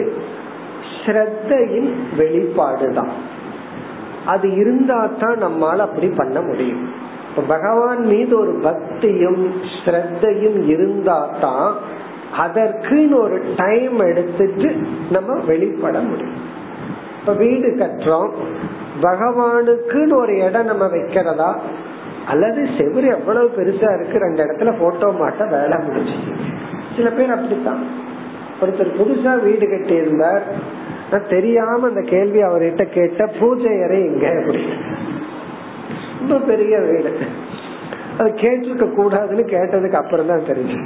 ஸ்ரத்தையின் வெளிப்பாடுதான். அது இருந்தா தான் நம்மால அப்படி பண்ண முடியும். பகவான் மீது ஒரு பக்தியும் ஸ்ரத்தையும் இருந்தா தான் அதற்குன்னு ஒரு டைம் எடுத்துட்டு நம்ம வெளிப்பட முடியும். இப்ப வீடு கட்டுறோம், பகவானுக்குன்னு ஒரு இடம் நம்ம வைக்கிறதா, அல்லது செவரு எவ்வளவு பெருசா இருக்கு 2 இடத்துல போட்டோ மாட்ட வேலை முடிஞ்சு. சில பேர் அப்படித்தான். ஒருத்தர் புதுசா வீடு கட்டி இருந்தார், தெரியாம அந்த கேள்வி அவர்கிட்ட கேட்ட, பூஜை அறை எங்க அப்படின்னு. ரொம்ப பெரிய வீடு, அது கேட்டிருக்க கூடாதுன்னு கேட்டதுக்கு அப்புறம் தான் தெரிஞ்சு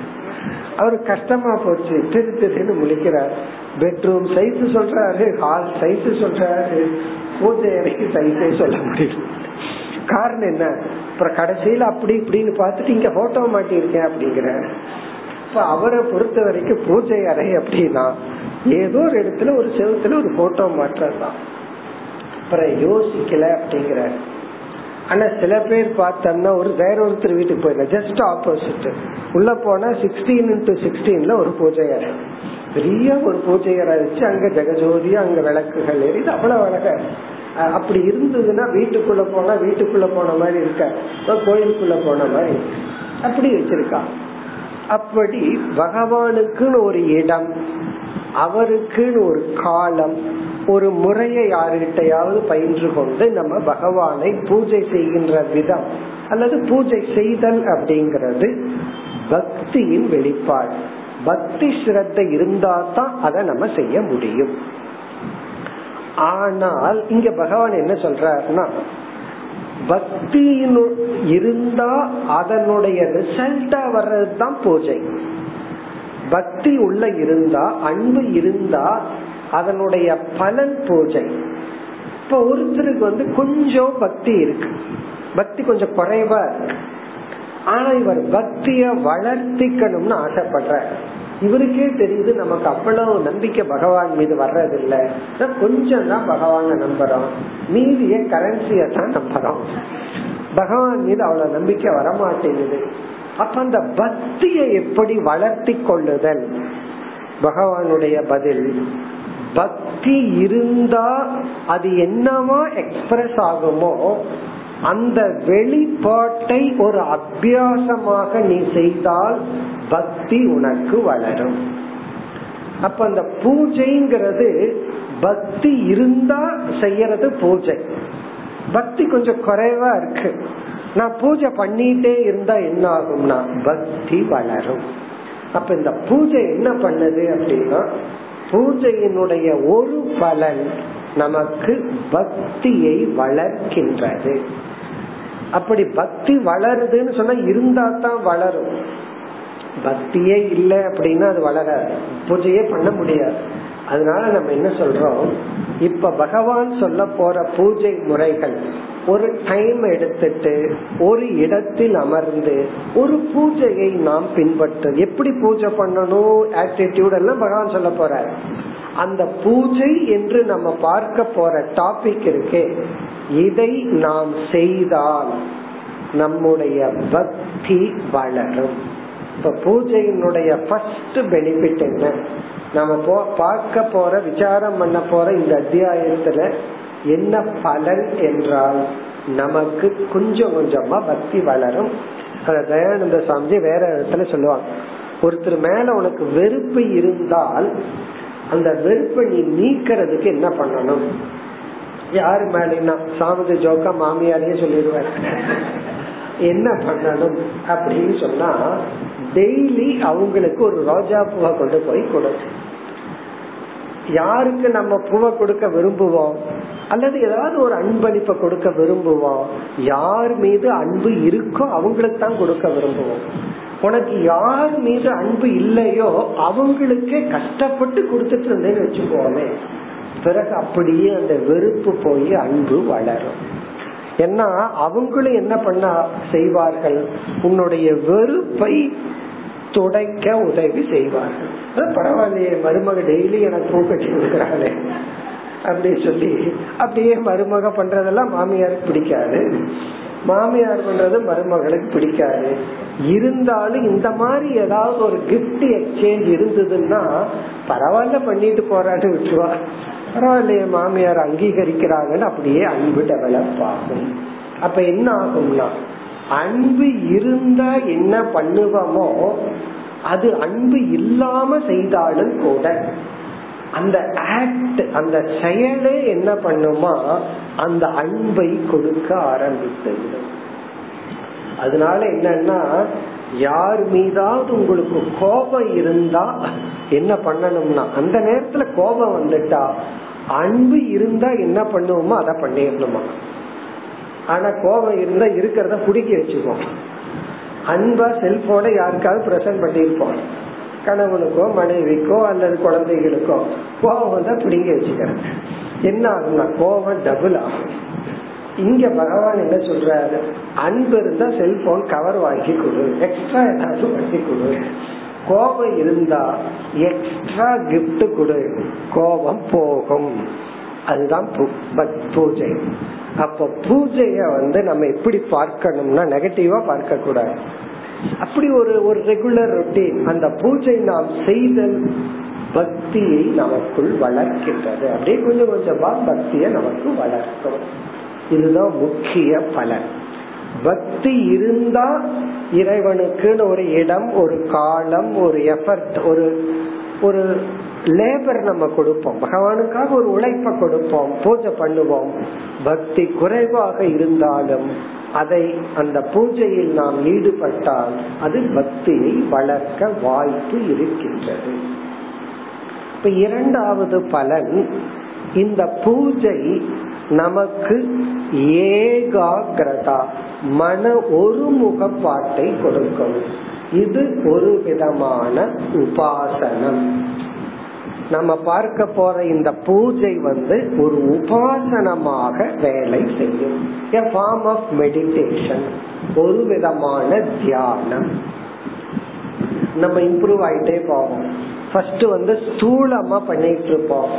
அவரு கஷ்டமா போச்சு. திரு திருன்னு முழிக்கிறார். பெட்ரூம் சைஸ் சொல்றாரு, ஹால் சைஸ் சொல்றாரு, பூஜை அறைக்கு சைஸே சொல்ல முடியும். காரணம் என்ன, அப்புறம் கடைசியில அப்படி இப்படின்னு பார்த்துட்டு இங்க போட்டோ மாட்டிருக்கேன் அப்படிங்கிற. இப்ப அவரை பொறுத்த வரைக்கும் பூஜை அறை அப்படின்னா ஏதோ ஒரு இடத்துல ஒரு செவத்துல ஒரு போட்டோ மாட்டதான், அப்புறம் யோசிக்கல அப்படிங்கிற. ஆனா சில பேர் பார்த்தோம்னா ஒரு வேற ஒருத்தர் வீட்டுக்கு போயிருந்தேன், ஜஸ்ட் ஆப்போசிட் உள்ள போனா 16x16ல ஒரு பூஜை அறை, பெரிய ஒரு பூஜை அறை வச்சு அங்க ஜெகஜோதியா அங்க விளக்குகள் எரியுது, அவ்வளவு அழகா. அப்படி இருந்ததுன்னா வீட்டுக்குள்ள போனா வீட்டுக்குள்ள போன மாதிரி இருக்க, கோயிலுக்குள்ள போன மாதிரி அப்படி வச்சிருக்கா. அப்படி பகவானுக்குன்னு ஒரு இடம், அவருக்குன்னு ஒரு காலம், ஒரு முறையை யாருகிட்டையாவது பயின்று கொண்டு நம்ம பகவானை பூஜை செய்கின்ற விதம் அல்லது பூஜை செய்தல் அப்படிங்கிறது பக்தியின் வெளிப்பாடு. பக்தி ஸ்ரத்தை இருந்தா தான் அதை நம்ம செய்ய முடியும். ஆனால் இங்க பகவான் என்ன சொல்றாருன்னா, பக்தியினு இருந்தா அதனுடைய ரிசல்ட்டா வர்றதுதான் பூஜை. பக்தி உள்ள இருந்தா, அன்பு இருந்தா அதனுடைய பலன் பூஜை. இப்ப ஒருத்தருக்கு கொஞ்சம் பக்தி இருக்கு, பக்தி கொஞ்சம் குறைவா இருக்கு, ஆனா இவர் பக்திய வளர்த்திக்கணும்னு ஆசைப்படுற, இவருக்கே தெரியுது நமக்கு அவ்வளவு நம்பிக்கை பகவான் மீது வர்றதில்ல, கொஞ்சம் தான் பகவான நம்புறோம், மீதிய கரன்சிய தான் நம்புறோம், பகவான் மீது அவ்வளவு நம்பிக்கை வரமாட்டேங்குது. அப்ப அந்த பக்தியை எப்படி வளர்த்தி கொள்ளுதல்? பகவானுடைய பதில், பக்தி இருந்தா அது என்னவா எக்ஸ்பிரஸ் ஆகுமோ அந்த வெளிப்பாட்டை ஒரு அபியாசமாக நீ செய்தால் பக்தி உனக்கு வளரும். அப்ப அந்த பூஜைங்கிறது பக்தி இருந்தா செய்யறது பூஜை. பக்தி கொஞ்சம் குறைவா இருக்கு, நான் பூஜை பண்ணிட்டே இருந்தா என்ன ஆகும்னா பக்தி வளரும். அப்ப இந்த பூஜை என்ன பண்ணுது அப்படின்னா, பூஜையினுடைய ஒரு பலன் நமக்கு பக்தியை வளர்க்கின்றது. அப்படி பக்தி வளருதுன்னு சொன்னா இருந்தா தான் வளரும், பக்தியே இல்லை அப்படின்னா அது வளராது, பூஜையே பண்ண முடியாது. அதனால நம்ம என்ன சொல்றோம், இப்ப பகவான் சொல்ல போற பூஜை முறைகள் ஒரு டைம் எடுத்துட்டு ஒரு இடத்தில் அமர்ந்து ஒரு பூஜையை நாம் பின்பற்ற, எப்படி பூஜை பண்ணணும் ஆட்டிடியூட் எல்லாம் பகவான் சொல்ல போறார். அந்த பூஜை என்று நம்ம பார்க்க போற டாபிக் இருக்கே, இதை நாம் செய்தால் நம்முடைய பக்தி வளரும். இப்ப பூஜையினுடைய ஃபர்ஸ்ட் பெனிஃபிட் என்ன, நம்ம பார்க்க போற விசாரம் பண்ண போற இந்த அத்தியாயத்துல என்ன பலன் என்றால் நமக்கு கொஞ்சம் கொஞ்சமா பக்தி வளரும். அத தயானந்த சாமிஜி வேற இடத்துல சொல்லுவாங்க, ஒருத்தர் மேல உனக்கு வெறுப்பு இருந்தால் அந்த வெறுப்பை நீ நீக்கிறதுக்கு என்ன பண்ணணும்? யாரு மேலா? சாமிஜி ஜோக்கா மாமியாரே சொல்லிடுவாரு என்ன பண்ணணும் அப்படின்னு சொன்னா, டெய்லி அவங்களுக்கு ஒரு ரோஜா பூவை கொண்டு போய் கொடு. யாருக்கு நம்ம பூவை கொடுக்க விரும்புவோம் அல்லது ஏதாவது ஒரு அன்பளிப்பை கொடுக்க விரும்புவோம், யார் மீது அன்பு இருக்கோ அவங்களுக்கு தான் கொடுக்க விரும்புவோம். உனக்கு யார் மீது அன்பு இல்லையோ அவங்களுக்கே கஷ்டப்பட்டு கொடுத்துட்டு இருந்தேன்னு வச்சுக்கோமே, பிறகு அப்படியே அந்த வெறுப்பு போய் அன்பு வளரும். ஏன்னா அவங்களும் என்ன பண்ண செய்வார்கள், உன்னுடைய வெறுப்பை துடைக்க உதவி செய்வார்கள். பரவாயில்லையே மருமக டெய்லி எனக்கு பூ கட்டி கொடுக்குறாங்களே அப்படின்னு சொல்லி அப்படியே மருமக பண்றதெல்லாம் மாமியாருக்கு பிடிக்காது, மாமியார் பண்றது மருமகளுக்கு பிடிக்காது. இருந்தாலும் இந்த மாதிரி ஏதாவது ஒரு கிஃப்ட் எக்ஸ்சேஞ்ச் இருந்ததுன்னா பரவாயில்ல பண்ணிட்டு போராட்டு விட்டுருவா, பரவாயில்லையே மாமியார் அங்கீகரிக்கிறாங்கன்னு அப்படியே அன்பு டெவலப் ஆகும். அப்ப என்ன ஆகும்னா, அன்பு இருந்தா என்ன பண்ணுவோமோ அது அன்பு இல்லாம செய்தாலும் கூட அந்த ஆக்ட், அந்த செயலே என்ன பண்ணுமா அந்த அன்பை கொடுக்க ஆரம்பித்து விடும். அதனால என்னன்னா, யார் மீதாவது உங்களுக்கு கோபம் இருந்தா என்ன பண்ணணும்னா, அந்த நேரத்துல கோபம் வந்துட்டா அன்பு இருந்தா என்ன பண்ணுவோமோ அதை பண்ணிடணுமா. ஆனா கோபம் இருந்தா இருக்கிறத குடிக்க வச்சுப்போம், அன்பா செல்போன யாருக்காவது பிரசன்ட் பண்ணிருப்போம், கணவனுக்கோ மனைவிக்கோ அல்லது குழந்தைகளுக்கோ. கோபம் தான் பிடிங்க வச்சுக்கிறேன், என்ன ஆகும்னா கோபம் டபுள் ஆகும். இங்க பகவான் என்ன சொல்றாரு, அன்பு இருந்தா செல்போன் கவர் வாங்கி கொடு, எக்ஸ்ட்ரா ஏதாவது வாங்கி கொடு, கோபம் இருந்தா எக்ஸ்ட்ரா கிஃப்ட் கொடு, கோபம் போகும். அதுதான் பூஜை. அப்ப பூஜைய நம்ம எப்படி பார்க்கணும்னா நெகட்டிவா பார்க்க கூடாது. அப்படி ஒரு ஒரு ரெகுலர் ரொட்டீன் அந்த பூஜை நாம் செய்தல் பக்தியை நமக்குள் வளர்க்கின்றது. அப்படியே கொஞ்சம் கொஞ்சமா பக்திய நமக்கு வளர்க்கும். இதுதான் முக்கிய பலன். பக்தி இருந்தா இறைவனுக்குன்னு ஒரு இடம், ஒரு காலம், ஒரு எஃபர்ட், ஒரு ஒரு லேபர் நம்ம கொடுப்போம், பகவானுக்காக ஒரு உழைப்ப கொடுப்போம், பூஜை பண்ணுவோம். பக்தி குறைவாக இருந்தாலும் அதை அந்த பூஜையில் நாம் ஈடுபட்டால் அது பக்தியை வளர்க்க வாய்ப்பு இருக்கின்றது. இப்ப இரண்டாவது பலன், இந்த பூஜை நமக்கு ஏகாகிரதா, மன ஒருமுகப்பாட்டை கொடுக்கும். இது ஒரு விதமான உபாசனம். நம்ம பார்க்க போற இந்த பூஜை ஒரு உபாசனமாக வேலை செய்யும், a form of meditation, ஒரு விதமான தியானம். நம்ம இம்ப்ரூவ் ஆயிட்டே போவோம். ஃபர்ஸ்ட் ஸ்தூலமா பண்ணிட்டு இருப்போம்,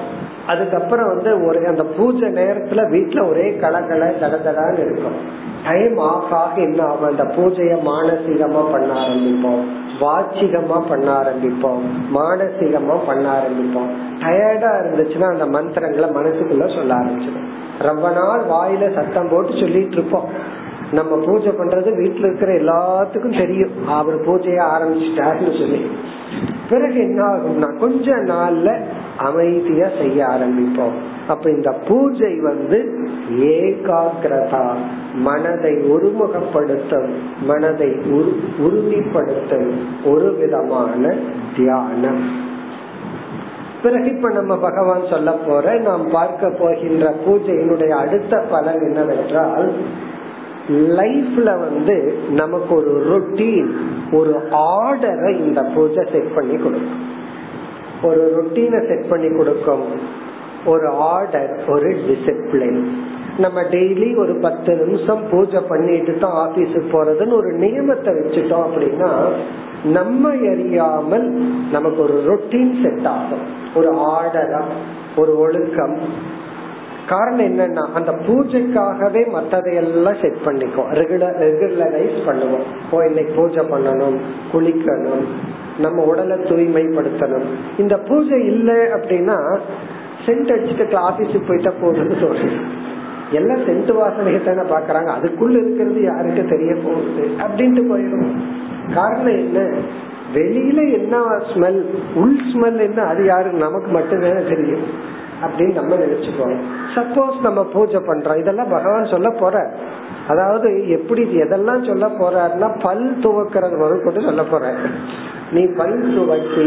அதுக்கப்புறம் ஒரு அந்த பூஜை நேரத்துல வீட்டுல ஒரே கலகல கலகலான்னு இருக்கும். டைம் ஆஃப் ஆக என்ன ஆகும், அந்த பூஜைய மானசீகமா பண்ண ஆரம்பிப்போம், வாச்சிகமா பண்ண ஆரம்பிப்போம், மானசீகமா பண்ண ஆரம்பிப்போம். டயர்டா இருந்துச்சுன்னா அந்த மந்திரங்களை மனசுக்குள்ள சொல்ல ஆரம்பிச்சிடும். ரொம்ப நாள் வாயில சத்தம் போட்டு சொல்லிட்டு இருப்போம். நம்ம பூஜை பண்றது வீட்டுல இருக்கிற எல்லாத்துக்கும் தெரியும், அவர் பூஜைய ஆரம்பிச்சுட்டாருன்னு சொல்லி. பிறகு என்ன ஆகும்னா கொஞ்ச நாள்ல அமைதியா செய்ய ஆரம்பிப்போம். அப்ப இந்த பூஜை ஏகாகிரதா, மனதை ஒருமுகப்படுத்தும், மனதை உறுதிப்படுத்தும் ஒரு விதமான தியானம். பிறகு இப்ப நம்ம பகவான் சொல்ல போற, நாம் பார்க்க போகின்ற பூஜையினுடைய அடுத்த பலன் என்னவென்றால், லைஃப்ல நமக்கு ஒரு ரொட்டீன், ஒரு ஆர்டரை இந்த பூஜை செட் பண்ணி கொடுக்கும், ஒரு ரொட்டீனை செட் பண்ணி கொடுக்கும், ஒரு ஆர்டர், ஒரு டிசிப்ளின். நம்ம டெய்லி ஒரு 10 நிமிஷம் பூஜை பண்ணிட்டு தான் ஆபீஸுக்கு போறதுன்னு ஒரு நியமத்தை வச்சுட்டோம் அப்படின்னா நம்ம எரியாமல் நமக்கு ஒரு ரொட்டீன் செட் ஆகும், ஒரு ஆர்டரா, ஒரு ஒழுக்கம். காரணம் என்னன்னா அந்த பூஜைக்காகவே மற்றதையெல்லாம் செட் பண்ணிக்கும், ரெகுலரைஸ் பண்ணுவோம். ஓ, இன்னைக்கு பூஜை பண்ணணும், குளிக்கணும், நம்ம உடலை தூய்மைப்படுத்தணும். இந்த பூஜை இல்லை அப்படின்னா சென்ட் அடிச்சுட்டு ஆபீஸுக்கு போயிட்டா போகுதுன்னு தோணுது. எல்லாம் சென்ட் வாசனையை தானே பாக்குறாங்க, அதுக்குள்ள இருக்கிறது யாருக்கு தெரிய போகுது அப்படின்ட்டு போயிடும். காரணம் என்ன, வெளியில என்ன ஸ்மெல், உள் ஸ்மெல் என்ன, அது யாருக்கு, நமக்கு மட்டும்தானே தெரியும் அப்படின்னு நம்ம நினைச்சுக்கோங்க. சப்போஸ் நம்ம பூஜை பண்றோம், இதெல்லாம் பகவான் சொல்ல போற, அதாவது எப்படி எதெல்லாம் சொல்ல போறாருன்னா பல் துவக்கிறது முதல் கொண்டு சொல்ல போற. நீ பல் துவக்கி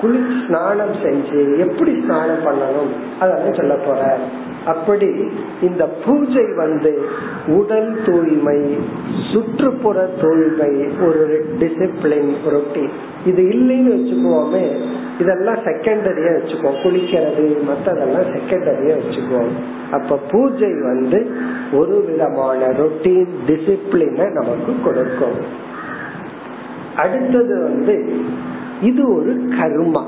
குளிச்சு ஸ்நானம் செஞ்சு எப்படி ஸ்நானம் பண்ணணும் அதெல்லாம் சொல்ல போற. அப்படி இந்த பூஜை உடல் தூய்மை, சுற்றுப்புற தூய்மை, ஒரு டிசிப்ளின், ரொட்டீன். இது இல்லைன்னு வச்சுக்குவோமே, இதெல்லாம் செகண்டரியா வச்சுக்குவோம், குளிக்கிறது மற்றதெல்லாம் செகண்டரியா வச்சுக்குவோம். அப்ப பூஜை ஒரு விதமான ரொட்டீன், டிசிப்ளினை நமக்கு கொடுக்கும். அடுத்தது இது ஒரு கர்மா,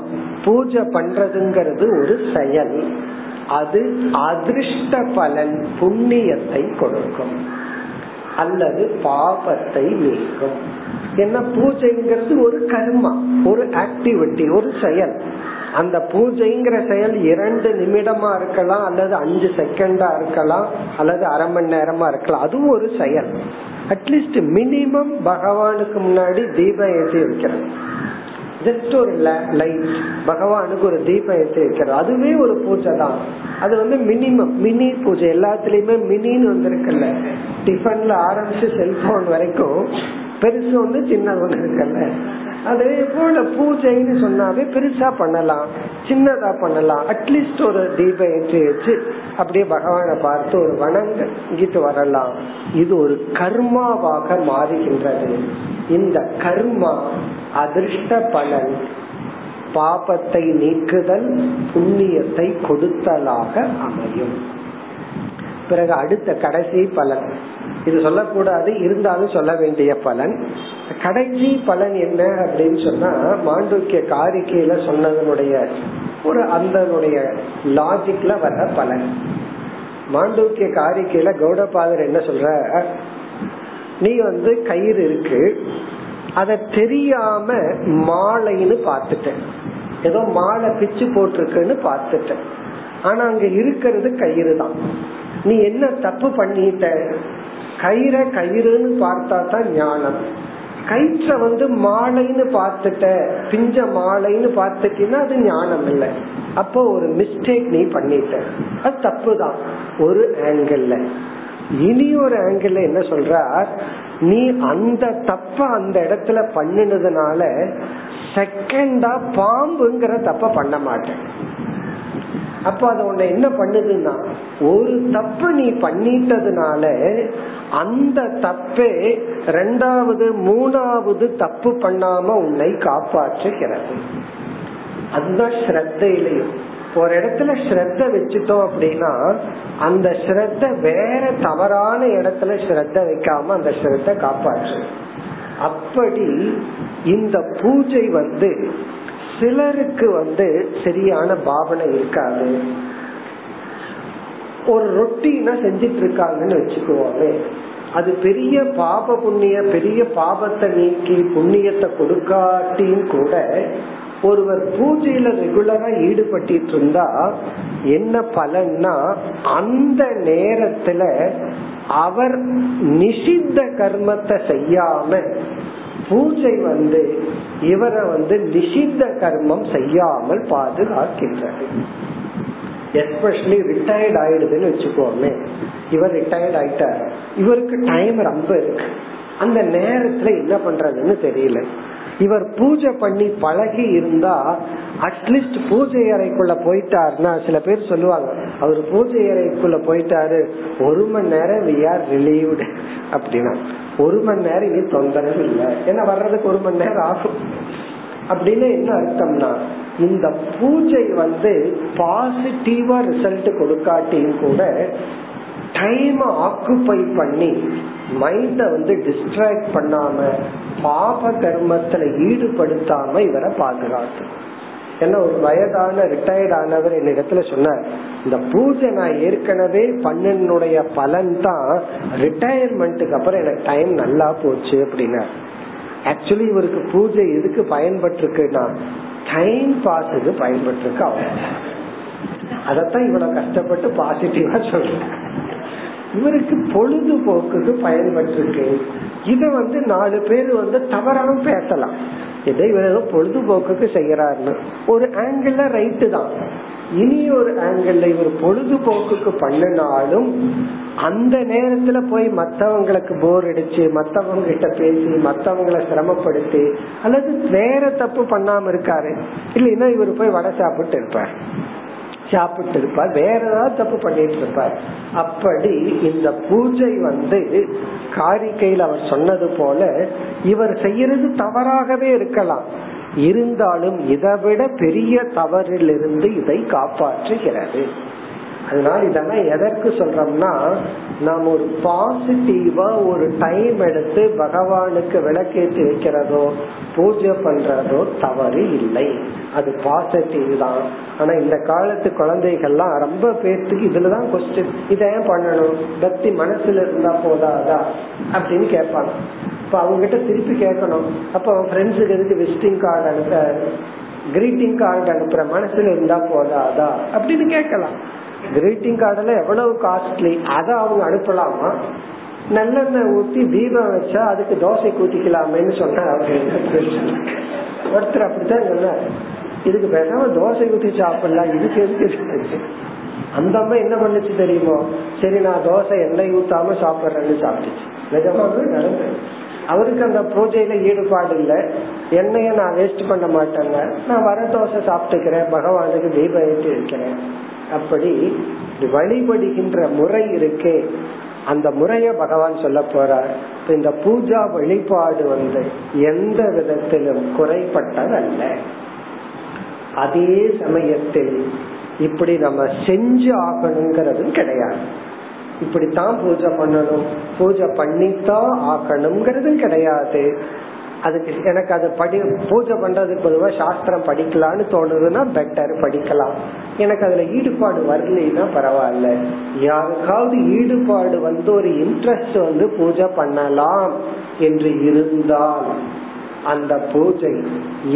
பூஜை பண்றதுங்கிறது ஒரு செயல், அது அதிர்ஷ்ட பலன், புண்ணியத்தை கொடுக்கும் அல்லது பாபத்தை நீக்கும். என்ன, பூஜைங்கிறது ஒரு கர்மா, ஒரு ஆக்டிவிட்டி, ஒரு செயல். அந்த பூஜைங்கிற செயல் 2 நிமிடமா இருக்கலாம், அல்லது 5 செகண்டா இருக்கலாம், அல்லது அரை மணி நேரமா இருக்கலாம், அதுவும் ஒரு செயல். அட்லீஸ்ட் மினிமம் பகவானுக்கு முன்னாடி தீபம் ஏற்றி வைக்கிறது, ஜஸ்ட் ஒரு லைட், பகவானுக்கு ஒரு தீபம் ஏற்றி வைக்கிறது, அதுவே ஒரு பூஜை தான். அது மினிமம், மினி பூஜை. எல்லாத்துலயுமே மினின்னு வந்திருக்குல்ல, டிஃபன்ல ஆரம்பிச்சு செல்போன் வரைக்கும், பெருசு சின்னது இருக்குல்ல. அதே போல பூஜைன்னு சொன்னாவே பெருசா பண்ணலாம், சின்னதா பண்ணலாம். அட்லீஸ்ட் ஒரு தீபம் ஏற்றி வச்சு அப்படியே பகவானை பார்த்து ஒரு வணங்கிட்டு வரலாம். இது ஒரு கர்மாவாக மாறுகின்றது. இந்த கர்மா அதிர்ஷ்ட பலன், பாபத்தை நீக்குதல், புண்ணியத்தை கொடுத்தலாக அமையும். பிறகு அடுத்த கடைசி பலன், இது சொல்லக்கூடாது இருந்தாலும் சொல்ல வேண்டிய பலன். கடைசி பலன் என்ன அப்படின்னு சொன்னா, மாண்டூக்கிய காரிக்கையில சொன்னதனுடைய ஒரு அந்தனுடைய லாஜிக்ல வர்ற பலன். மாண்டூக்கிய காரிக்கையில கௌடபாதர் என்ன சொல்ற, நீ கயிறு இருக்கு, அத தெரியாம மாலைன்னு பார்த்துட்ட, ஏதோ மாலை பிச்சு போட்டிருக்குன்னு பார்த்துட்ட, ஆனா அங்க இருக்கிறது கயிறு தான். நீ என்ன தப்பு பண்ணிட்ட, கயிறை கயிறுன்னு பார்த்தா தான் ஞானம், கயிற்ற மாலைன்னு பார்த்துட்ட, பிஞ்ச மாலைன்னு பார்த்துட்டீங்கன்னா அது ஞானம் இல்லை. அப்போ ஒரு மிஸ்டேக் நீ பண்ணிட்ட, அது தப்புதான் ஒரு ஆங்கிள். இனி ஒரு ஆங்கிள் என்ன சொல்றார், நீ அந்த தப்ப அந்த இடத்துல பண்ணினதுனால செகண்டா பாம்புங்கிற தப்ப பண்ண மாட்டேன். அப்ப அது உன்னை என்ன பண்ணுதுன்னா, ஒரு தப்பு நீ பண்ணிட்டதுனால அந்த தப்பே 2வது 3வது தப்பு பண்ணாம உன்னை காப்பாற்றுகிறது. அதுதான் ஸ்ரத்தையிலையும். ஒரு இடத்துல ஸ்ரத்த வச்சுட்டோம் அப்படின்னா அந்த ஸ்ரத்த வேற தவறான இடத்துல ஸ்ரத்த வைக்காம அந்த ஸ்ரத்த காப்பாற்று. அப்படி இந்த பூஜை சிலருக்கு சரியான பாவனை இருக்காது. ஒரு ரொட்டீனா செஞ்சிட்டு இருக்காங்கன்னு வச்சுக்குவாங்க, அது பெரிய பாப புண்ணிய, பெரிய பாபத்தை நீக்கி புண்ணியத்தை கொடுக்காட்டியும் கூட ஒருவர் பூஜையில ரெகுலரா ஈடுபட்டு இருந்தா என்ன பலன்னா, அந்த நேரத்துல அவர் நிஷித்த கர்மத்தை செய்யாம பூஜை இவரை நிஷித்த கர்மம் செய்யாமல் பாதுகாக்கின்றது. எஸ்பெஷலி ரிட்டையர்ட் ஆயிடுதுன்னு வச்சுக்கோமே, இவர் ரிட்டையர்ட் ஆயிட்டார், இவருக்கு டைம் ரொம்ப இருக்கு, அந்த நேரத்துல என்ன பண்றதுன்னு தெரியல. இவர் பூஜை பண்ணி பழகி இருந்தா அட்லீஸ்ட் பூஜை அறைக்குள்ள போயிட்டாருன்னா, சில பேர் சொல்லுவாங்க அவரு பூஜை அறைக்குள்ள போயிட்டாரு, ஒரு மணி நேரம் அப்படின்னா ஒரு மணி நேரம் இனி தொந்தரவு இல்லை, ஏன்னா வர்றதுக்கு ஒரு மணி நேரம் ஆகும். அப்படின்னு என்ன அர்த்தம்னா, இந்த பூஜை பாசிட்டிவா ரிசல்ட் கொடுக்காட்டியும் கூட டைம் ஆக்குபை பண்ணி மைண்ட டிஸ்ட்ராக்ட் பண்ணாம பாப கர்மத்துல ஈடுபடுத்தாம இவரை பாதுகாத்து. ஏன்னா ஒரு வயதான ரிட்டையர்ட் ஆனவர் என்னிடத்துல சொன்னார், இந்த பூஜை நான் ஏற்கனவே பண்ணனுடைய பலன் தான், ரிட்டையர்மெண்ட்டுக்கு அப்புறம் எனக்கு டைம் நல்லா போச்சு அப்படின்னா. ஆக்சுவலி இவருக்கு பூஜை எதுக்கு பயன்பட்டுருக்குன்னா, டைம் பாஸுக்கு பயன்பட்டுருக்கு. அவன் அதத்தான் இவ்வளவு கஷ்டப்பட்டு பாசிட்டிவா சொல்றேன், இவருக்கு பொழுதுபோக்குக்கு பயன்பட்டுருக்கு. இத நாலு பேர் தவறாம பேசலாம், இதை ஏதோ பொழுதுபோக்குக்கு செய்யறாருன்னு ஒரு ஆங்கிள் ரைட்டு தான். இனி ஒரு ஆங்கிள், இவர் பொழுதுபோக்குக்கு பண்ணினாலும் அந்த நேரத்துல போய் மத்தவங்களுக்கு போர் அடிச்சு, மத்தவங்க கிட்ட பேசி, மத்தவங்களை சிரமப்படுத்தி, அல்லது வேற தப்பு பண்ணாம இருக்காரு. இல்லைன்னா இவரு போய் வடை சாப்பிட்டு இருப்பார், சாப்பிட்டு இருப்பார், வேற ஏதாவது தப்பு பண்ணிட்டு இருப்பார். அப்படி இந்த பூஜை காரிக்கையில் அவர் சொன்னது போல இவர் செய்யறது தவறாகவே இருக்கலாம், இருந்தாலும் இதை விட பெரிய தவறிலிருந்து இதை காப்பாற்றுகிறது. அதனால இதெல்லாம் எதற்கு சொல்றோம்னா, நாம் ஒரு பாசிட்டிவா ஒரு டைம் எடுத்து பகவானுக்கு விளக்கேற்றி வைக்கிறதோ பூஜை பண்றதோ தவறு இல்லை, அது பாசிட்டிவ் தான். ஆனா இந்த காலத்து குழந்தைகள்லாம் ரொம்ப பேருக்கு இதுலதான் கொஸ்டின், இதை ஏன் பண்ணணும், பக்தி மனசுல இருந்தா போதாதா அப்படின்னு கேட்பாங்க. இப்ப அவங்க கிட்ட திருப்பி கேட்கணும், அப்ப அவன் ஃப்ரெண்ட்ஸுக்கு எதுக்கு விசிட்டிங் கார்டு அனுப்ப, கிரீட்டிங் கார்டு அனுப்புற, மனசுல இருந்தா போதாதா அப்படின்னு கேட்கலாம். கிரீட்டிங் கார்டெல்லாம் எவ்வளவு காஸ்ட்லி, அதை அவங்க அனுப்பலாமா, நல்லெண்ணெய் ஊற்றி தீபம் வச்சா அதுக்கு தோசை ஊற்றிக்கலாமேன்னு சொன்னார். ஒருத்தர் அப்படித்தான் சொன்னார், இதுக்கு பேசாம தோசை ஊற்றி சாப்பிடலாம், இதுக்கு எதுக்கு. அந்த அம்மா என்ன பண்ணுச்சு தெரியுமோ, சரி நான் தோசை எண்ணெய் ஊத்தாம சாப்பிட்றேன்னு சாப்பிட்டுச்சு. நிஜமாவே நடந்தது. அவருக்கு அந்த பூஜையில ஈடுபாடு இல்லை, எண்ணெயை நான் வேஸ்ட் பண்ண மாட்டேங்க, நான் வர தோசை சாப்பிட்டுக்கிறேன், பகவானுக்கு தீபம் ஏற்றி வைக்கிறேன். அப்படி வழிபடுகின்ற முறை இருக்கே, அந்த முறைய பகவான் சொல்ல போறார். இந்த பூஜா வழிபாடு எந்த விதத்திலும் குறைபட்டதல்ல. அதே சமயத்தில் இப்படி நம்ம செஞ்சு ஆகணுங்கிறதும் கிடையாது, இப்படித்தான் பூஜை பண்ணணும், பூஜை பண்ணித்தான் ஆகணுங்கிறதும் கிடையாது. அதுக்கு எனக்கு அது படி, பூஜை பண்றதுக்கு பொதுவா சாஸ்திரம் படிக்கலாம்னு தோணுதுன்னா பெட்டர் படிக்கலாம். எனக்கு அதுல ஈடுபாடு வரலைன்னா பரவாயில்ல, யாருக்காவது ஈடுபாடு ஒரு இன்ட்ரெஸ்ட் பூஜை பண்ணலாம் என்று இருந்தால் அந்த பூஜை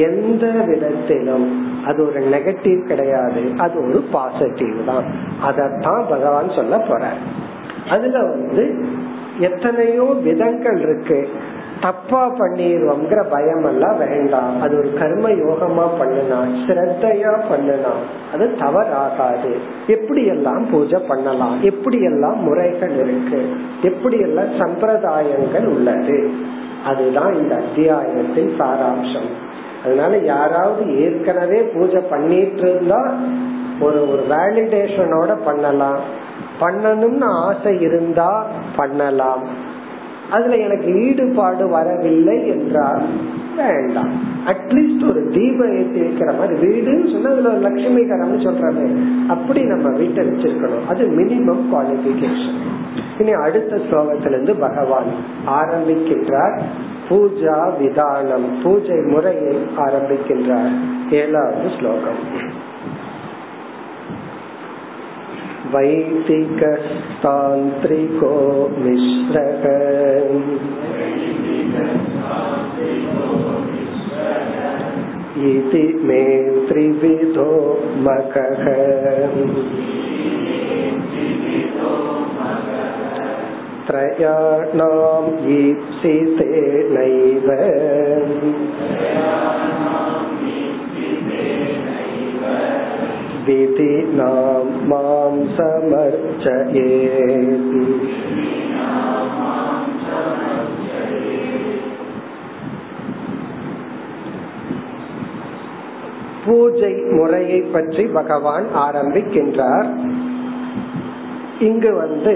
எந்த விதத்திலும் அது ஒரு நெகட்டிவ் கிடையாது, அது ஒரு பாசிட்டிவ் தான். அதத்தான் பகவான் சொல்ல போற. அதுல எத்தனையோ விதங்கள் இருக்கு, தப்பா பண்ணிடுவோம்ங்கிற பயம் எல்லாம் வேண்டாம். அது ஒரு கர்ம யோகமா பண்ணுனா, ஸ்ரத்தையா பண்ணுனா அது தவறாகாது. எப்படி எல்லாம் பூஜை பண்ணலாம், எப்படி எல்லாம் முறைகள் இருக்கு, எப்படி எல்லாம் சம்பிரதாயங்கள் உள்ளது, அதுதான் இந்த அத்தியாயத்தின் சாராம்சம். அதனால யாராவது ஏற்கனவே பூஜை பண்ணிட்டு இருந்தா ஒரு வேலிடேஷனோட பண்ணலாம், பண்ணணும்னு ஆசை இருந்தா பண்ணலாம். அதுல எனக்கு ஈடுபாடு வரவில்லை என்றால் வேண்டாம். அட்லீஸ்ட் ஒரு தீபம் ஏற்றி வைக்கிற மாதிரி வீடுன்னு சொன்னா அதுல ஒரு லட்சுமிகரம் சொல்றாங்க. அப்படி நம்ம வீட்டை வச்சிருக்கணும். அது மினிமம் குவாலிபிகேஷன். இனி அடுத்த ஸ்லோகத்திலிருந்து பகவான் ஆரம்பிக்கின்றார் பூஜா விதானம், பூஜை முறையை ஆரம்பிக்கின்றார். 7வது ஸ்லோகம். வைதிக தாந்திரிகோ மிஸ்ரக இதி மே த்ரிவிதோ மகஹ த்ரயாணாம் ஈப்சிதே நைவ விதிநாம் மாம் சமர்ச்சயேதி. பூஜை முறையை பற்றி பகவான் ஆரம்பிக்கின்றார். இங்கு வந்து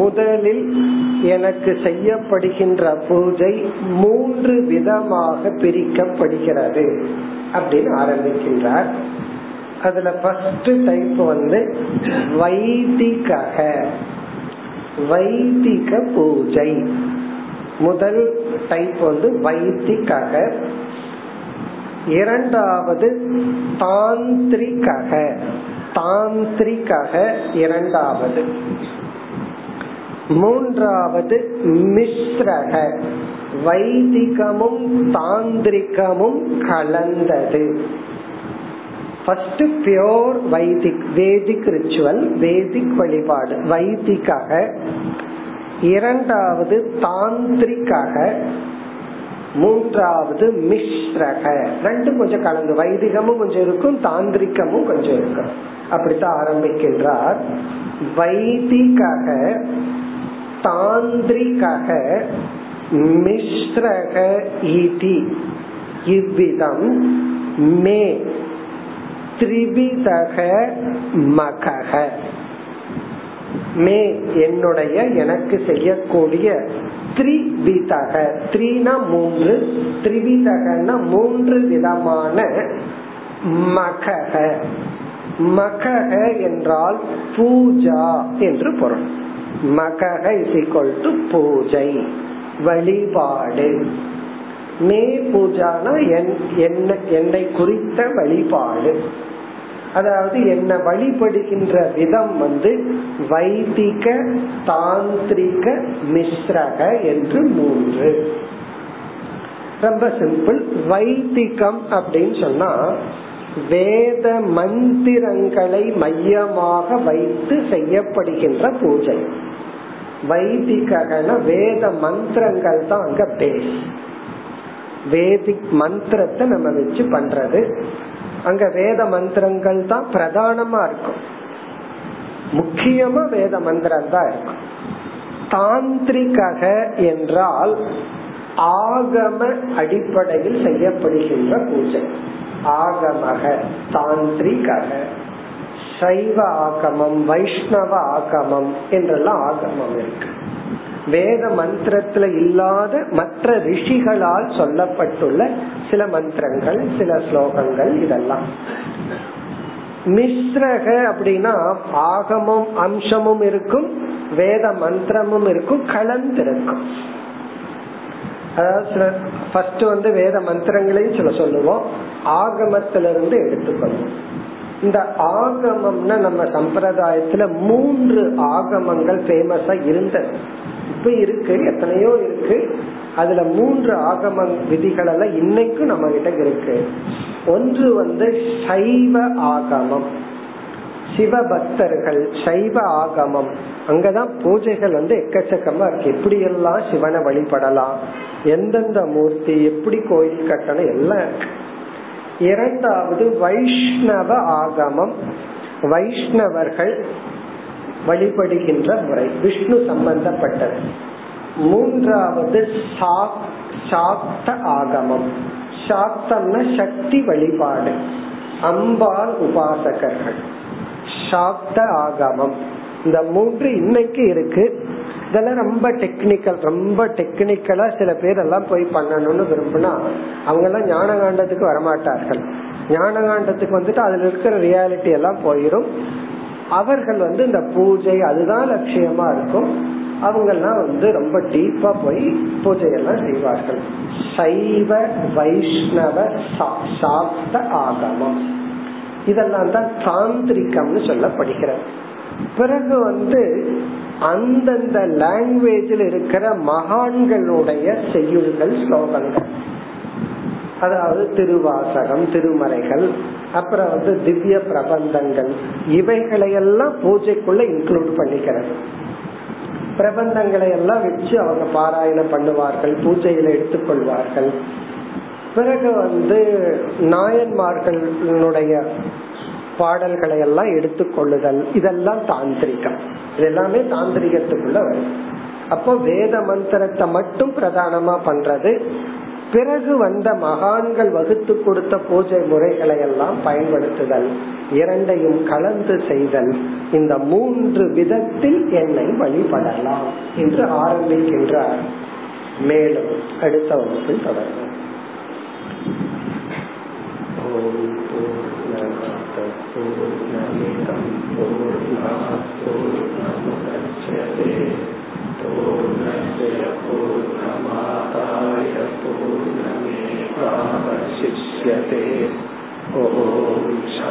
முதலில் எனக்கு செய்யப்படுகின்ற பூஜை 3 விதமாக பிரிக்கப்படுகிறது அப்படின்னு ஆரம்பிக்கின்றார். அதுல ஃபர்ஸ்ட் டைப் வந்து வைதிக பூஜை. முதல் டைப் வந்து வைதிக. இரண்டாவது தாந்திரிக. இரண்டாவது. மூன்றாவது மிஸ்ரக, வைதிகமும் தாந்திரிகமும் கலந்தது. ஃபர்ஸ்ட் பியூர் வைதிக், வேதிக் ரிச்சுவல், வேதிக் வழிபாடு வைதிகாக. இரண்டாவது தாந்திரிகாக. மூன்றாவது மிஸ்ரக. ரெண்டும் கொஞ்சம் கலந்து, வைதிகமும் கொஞ்சம் இருக்கும், தாந்திரிகமும் கொஞ்சம் இருக்கும். அப்படித்தான் ஆரம்பிக்கின்றார். வைதிகாக, தாந்திரிகாக, மிஸ்ரக இதி, இவ்விதம், மே த்ரிவிதக மகஹ, மே என்னுடைய, எனக்கு செய்யக்கூடிய, த்ரிவிதக, த்ரீனா 3, த்ரிவிதகனா 3 விதமான, மகஹ, மகஹ என்றால் பூஜா என்று பொருள். மகஹ இஸ் ஈக்வல் டு பூஜை, வழிபாடு. மே பூஜானா என்னை குறித்த வழிபாடு. அதாவது என்ன வழிபடுகின்ற விதம் வந்து வைதிக, தாந்திரிக, மிஸ்ரக என்று 3. ரொம்ப சிம்பிள். வைதிகம் அப்படின்னு சொன்னா வேத மந்திரங்களை மையமாக வைத்து செய்யப்படுகின்ற பூஜை. வைதிகனா வேத மந்திரங்கள் தான் அங்க பேஸ். வேதிக் மந்திரத்தை நம்ம வச்சு பண்றது. அங்க வேத மந்திரங்கள் தான் பிரதானமா இருக்கும், முக்கியமா வேத மந்திரம் தான் இருக்கும். தாந்திரிகக என்றால் ஆகம அடிப்படையில் செய்யப்படுகின்ற பூஜை, ஆகமக தாந்திரிகக. சைவ ஆகமம், வைஷ்ணவ ஆகமம் என்றெல்லாம் ஆகமம் இருக்கு. வேத மந்திரத்துல இல்லாத மற்ற ரிஷிகளால் சொல்லப்பட்டுள்ள சில மந்திரங்கள், சில ஸ்லோகங்கள், இதெல்லாம். மிஸ்ரக அப்படின்னா ஆகமும் அம்சமும் இருக்கும், வேத மந்திரமும் இருக்கும், கலந்திருக்கும். அதாவது சில ஃபர்ஸ்ட் வந்து வேத மந்திரங்களையும் சில சொல்லுவோம், ஆகமத்திலிருந்து எடுத்துக்கொள்வோம். இந்த ஆகமம்னா நம்ம சம்பிரதாயத்துல 3 ஆகமங்கள் ஃபேமஸா இருந்தது. இப்ப இருக்கு, எத்தனையோ இருக்கு. அதுல 3 ஆகம விதிகள் எல்லாம் இன்னைக்கும் நம்ம கிட்ட இருக்கு. ஒன்று வந்து சைவ ஆகமம், சிவபக்தர்கள் சைவ ஆகமம். அங்கதான் பூஜைகள் வந்து எக்கச்சக்கமா இருக்கு. எப்படி எல்லாம் சிவனை வழிபடலாம், எந்தெந்த மூர்த்தி, எப்படி கோயில் கட்டணம், எல்லாம் இருக்கு. இரண்டாவது வைஷ்ணவ ஆகமம், வைஷ்ணவர்கள் வழிபடுகின்ற முறை, விஷ்ணு சம்பந்தப்பட்டது. மூன்றாவது சாக்த ஆகமம், சாக்தம்னா சக்தி வழிபாடு, அம்பாள் உபாசகர்கள், சாக்த ஆகமம். இந்த 3 இன்னைக்கு இருக்கு. இதெல்லாம் ரொம்ப டெக்னிக்கல், ரொம்ப டெக்னிக்கலா சில பேர் எல்லாம் போய் பண்ணணும்னு விரும்பினா அவங்க எல்லாம் ஞானகாண்டத்துக்கு வரமாட்டார்கள். ஞானகாண்டத்துக்கு வந்துட்டு அதுல இருக்கிற ரியாலிட்டி எல்லாம் போயிடும். அவர்கள் வந்து இந்த பூஜை அதுதான் லட்சியமா இருக்கும். அவங்க எல்லாம் வந்து ரொம்ப டீப்பா போய் பூஜை எல்லாம் செய்வார்கள். சைவ வைஷ்ணவ சாஸ்திர ஆகமம் இதெல்லாம் தான் தாந்திரிகம்னு சொல்லப்படுகிறது. பிறகு வந்து அந்தந்த லாங்குவேஜில் இருக்கிற மகான்களுடைய செய்யுள்கள், ஸ்லோகங்கள், அதாவது திருவாசகம், திருமறைகள், அப்புறம் வந்து திவ்ய பிரபந்தங்கள், இவைகளையெல்லாம் பூஜைக்குள்ள இன்க்ளூட் பண்ணிக்கிறது. பிரபந்தங்களை எல்லாம் வச்சு அவங்க பாராயணம் பண்ணுவார்கள், பூஜையில எடுத்துக்கொள்வார்கள். பிறகு வந்து நாயன்மார்களுடைய பாடல்களை எல்லாம் எடுத்துக்கொள்ளுதல், இதெல்லாம் தாந்திரிகம். இதெல்லாமே தாந்திரிகத்துக்குள்ள வரும். அப்போ வேத மந்திரத்தை மட்டும் பிரதானமா பண்றது, பிறகு வந்த மகான்கள் வகுத்து கொடுத்த பூஜை முறைகளை எல்லாம் பயன்படுத்துதல், இரண்டையும் கலந்து செய்தல், இந்த மூன்று விதத்தில் என்னை வழிபடலாம் என்று ஆரம்பிக்கின்றார். மேலும் அடுத்த வகுப்பில் தொடரும். பூர்ணமிதம் பூர்ணாத் பூர்ணமுதச்யதே பூர்ணஸ்ய பூர்ணமாதாய பூர்ணமேவாவசிஷ்யதே. ஓம் சாந்தி.